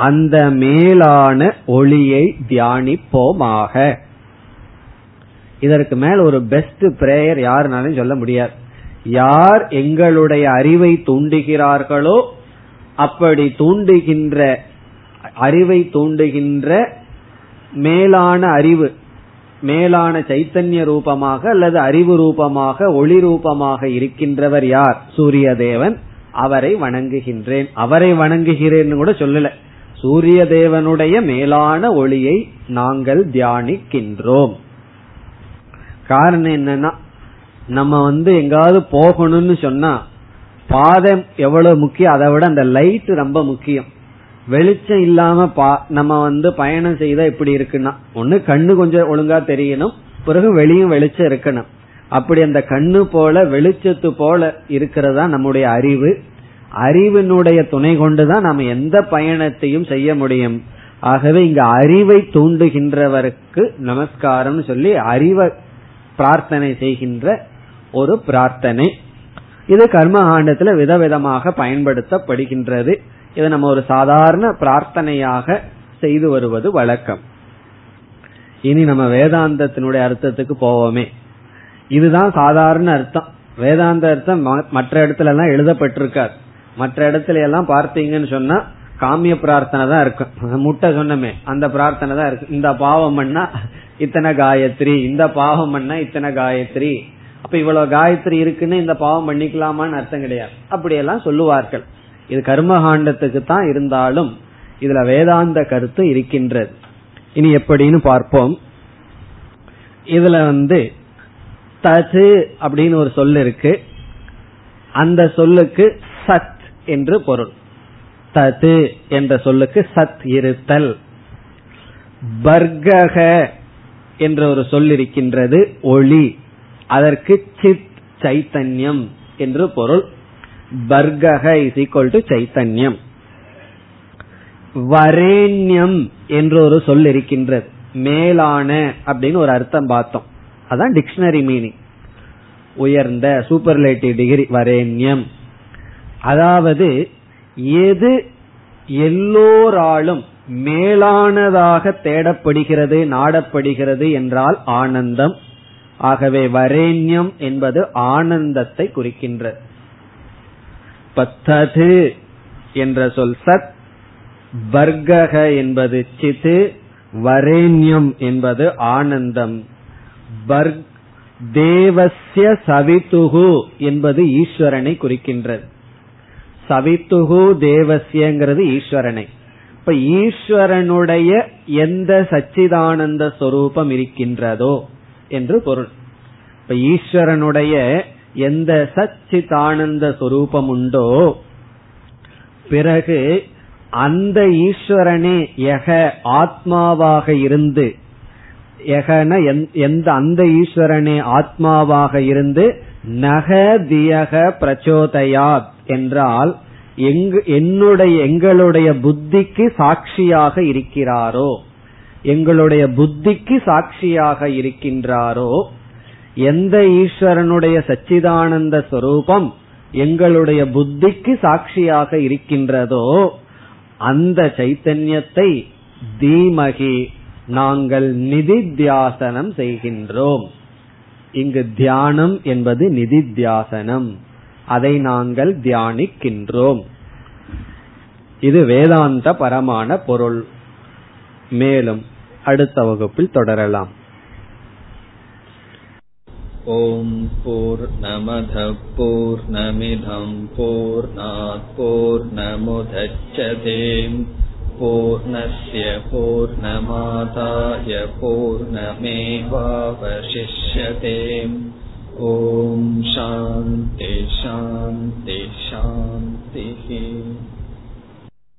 அந்த மேலான ஒளியை தியானிப்போமாக. இதற்கு மேல் ஒரு பெஸ்ட் பிரேயர் யாருனாலும் சொல்ல முடியாது. யார் எங்களுடைய அறிவை தூண்டுகிறார்களோ, அப்படி தூண்டுகின்ற அறிவை தூண்டுகின்ற மேலான அறிவு, மேலான சைத்தன்ய ரூபமாக அல்லது அறிவு ரூபமாக ஒளி ரூபமாக இருக்கின்றவர் யார், சூரிய தேவன், அவரை வணங்குகின்றேன். அவரை வணங்குகிறேன்னு கூட சொல்லல, சூரிய தேவனுடைய மேலான ஒளியை நாங்கள் தியானிக்கின்றோம். காரணம் என்னன்னா, நம்ம எங்காவது போகணும்னு சொன்னா பாதை எவ்வளவு முக்கியம், அதை விட அந்த லைட் ரொம்ப முக்கியம். வெளிச்சம் இல்லாம நம்ம பயணம் செய்தா எப்படி இருக்குன்னா, ஒண்ணு கண்ணு கொஞ்சம் ஒழுங்கா தெரியணும், பிறகு வெளியும் வெளிச்சம் இருக்கணும். அப்படி அந்த கண்ணு போல வெளிச்சத்து போல இருக்கிறதா நம்முடைய அறிவு. அறிவினுடைய துணை கொண்டுதான் நம்ம எந்த பயணத்தையும் செய்ய முடியும். ஆகவே இங்க அறிவை தூண்டுகின்றவருக்கு நமஸ்காரம் சொல்லி அறிவை பிரார்த்தனை செய்கின்ற ஒரு பிரார்த்தனை. இது கர்மகாண்டத்துல விதவிதமாக பயன்படுத்தப்படுகின்றது. இதை நம்ம ஒரு சாதாரண பிரார்த்தனையாக செய்து வருவது வழக்கம். இனி நம்ம வேதாந்தத்தினுடைய அர்த்தத்துக்கு போவோமே, இதுதான் சாதாரண அர்த்தம். வேதாந்த அர்த்தம் மற்ற இடத்துல எல்லாம் எழுதப்பட்டிருக்காது. மற்ற இடத்துல எல்லாம் பார்த்தீங்கன்னு சொன்னா காமிய பிரார்த்தனை தான் இருக்கும், முட்டை சொன்னமே அந்த பிரார்த்தனை தான் இருக்கு. இந்த பாவம் பண்ணா இத்தனை காயத்ரி, இந்த பாவம் பண்ணா இத்தனை காயத்ரி, அப்ப இவ்வளவு காயத்ரி இருக்குன்னு இந்த பாவம் பண்ணிக்கலாமான்னு அர்த்தம் கிடையாது. அப்படியெல்லாம் சொல்லுவார்கள். இது கர்மகாண்டத்துக்கு தான் இருந்தாலும் இதுல வேதாந்த கருத்து இருக்கின்றது. இனி எப்படின்னு பார்ப்போம். இதுல தது அப்படின்னு ஒரு சொல் இருக்கு. அந்த சொல்லுக்கு சத் என்று பொருள். தது என்ற சொல்லுக்கு சத் இருத்தல். பர்கக என்ற ஒரு சொல் இருக்கின்றது, ஒளி. அதற்கு சித் சைத்தன்யம் என்று பொருள். பர்கக இஸ் ஈக்வல் டு சைத்தன்யம். வரேண்யம் என்று ஒரு சொல் இருக்கின்றது, மேலான அப்படின்னு ஒரு அர்த்தம் பார்த்தோம். அதான் டிக்ஷனரி மீனிங், உயர்ந்த, சூப்பர்லேட்டிவ் டிகிரி வரேண்யம். அதாவது எது எல்லோராலும் மேலானதாக தேடப்படுகிறது, நாடப்படுகிறது என்றால் ஆனந்தம். ஆகவே வரேண்யம் என்பது ஆனந்தத்தை குறிக்கின்றது. பத்தது என்ற சொல் சத், வர்க்கக என்பது சித்து, வரேண்யம் என்பது ஆனந்தம். தேவஸ்ய சவித்துகு என்பது ஈஸ்வரனை குறிக்கின்றது. சவித்துகு தேவஸ்யங்கிறது ஈஸ்வரனை. இப்ப ஈஸ்வரனுடைய எந்த சச்சிதானந்த ஸ்வரூபம் இருக்கின்றதோ என்று பொருள். இப்ப ஈஸ்வரனுடைய எந்த சச்சிதானந்த ஸ்வரூபம் உண்டோ, பிறகு அந்த ஈஸ்வரனே யக ஆத்மாவாக இருந்து, யகன எந்த அந்த ஈஸ்வரனே ஆத்மாவாக இருந்து நக தியக பிரச்சோதயாத் என்றால் எங்களுடைய புத்திக்கு சாட்சியாக இருக்கிறாரோ, எங்களுடைய புத்திக்கு சாட்சியாக இருக்கின்றாரோ, எந்த ஈஸ்வரனுடைய சச்சிதானந்த ஸ்வரூபம் எங்களுடைய புத்திக்கு சாட்சியாக இருக்கின்றதோ அந்த சைத்தன்யத்தை தீமகி நாங்கள் நிதித்தியாசனம் செய்கின்றோம். இங்கு தியானம் என்பது நிதித்தியாசனம், அதை நாங்கள் தியானிக்கின்றோம். இது வேதாந்த பரமான பொருள். மேலும் அடுத்த வகுப்பில் தொடரலாம். ஓம் பூர்ணமத பூர்ணமிதம் பூர்ணாத் பூர்ணமுதச்யதே பூர்ணஸ்ய பூர்ணமாதாய பூர்ணமேவாவசிஷ்யதே. ஓம் சாந்தி சாந்தி சாந்தி.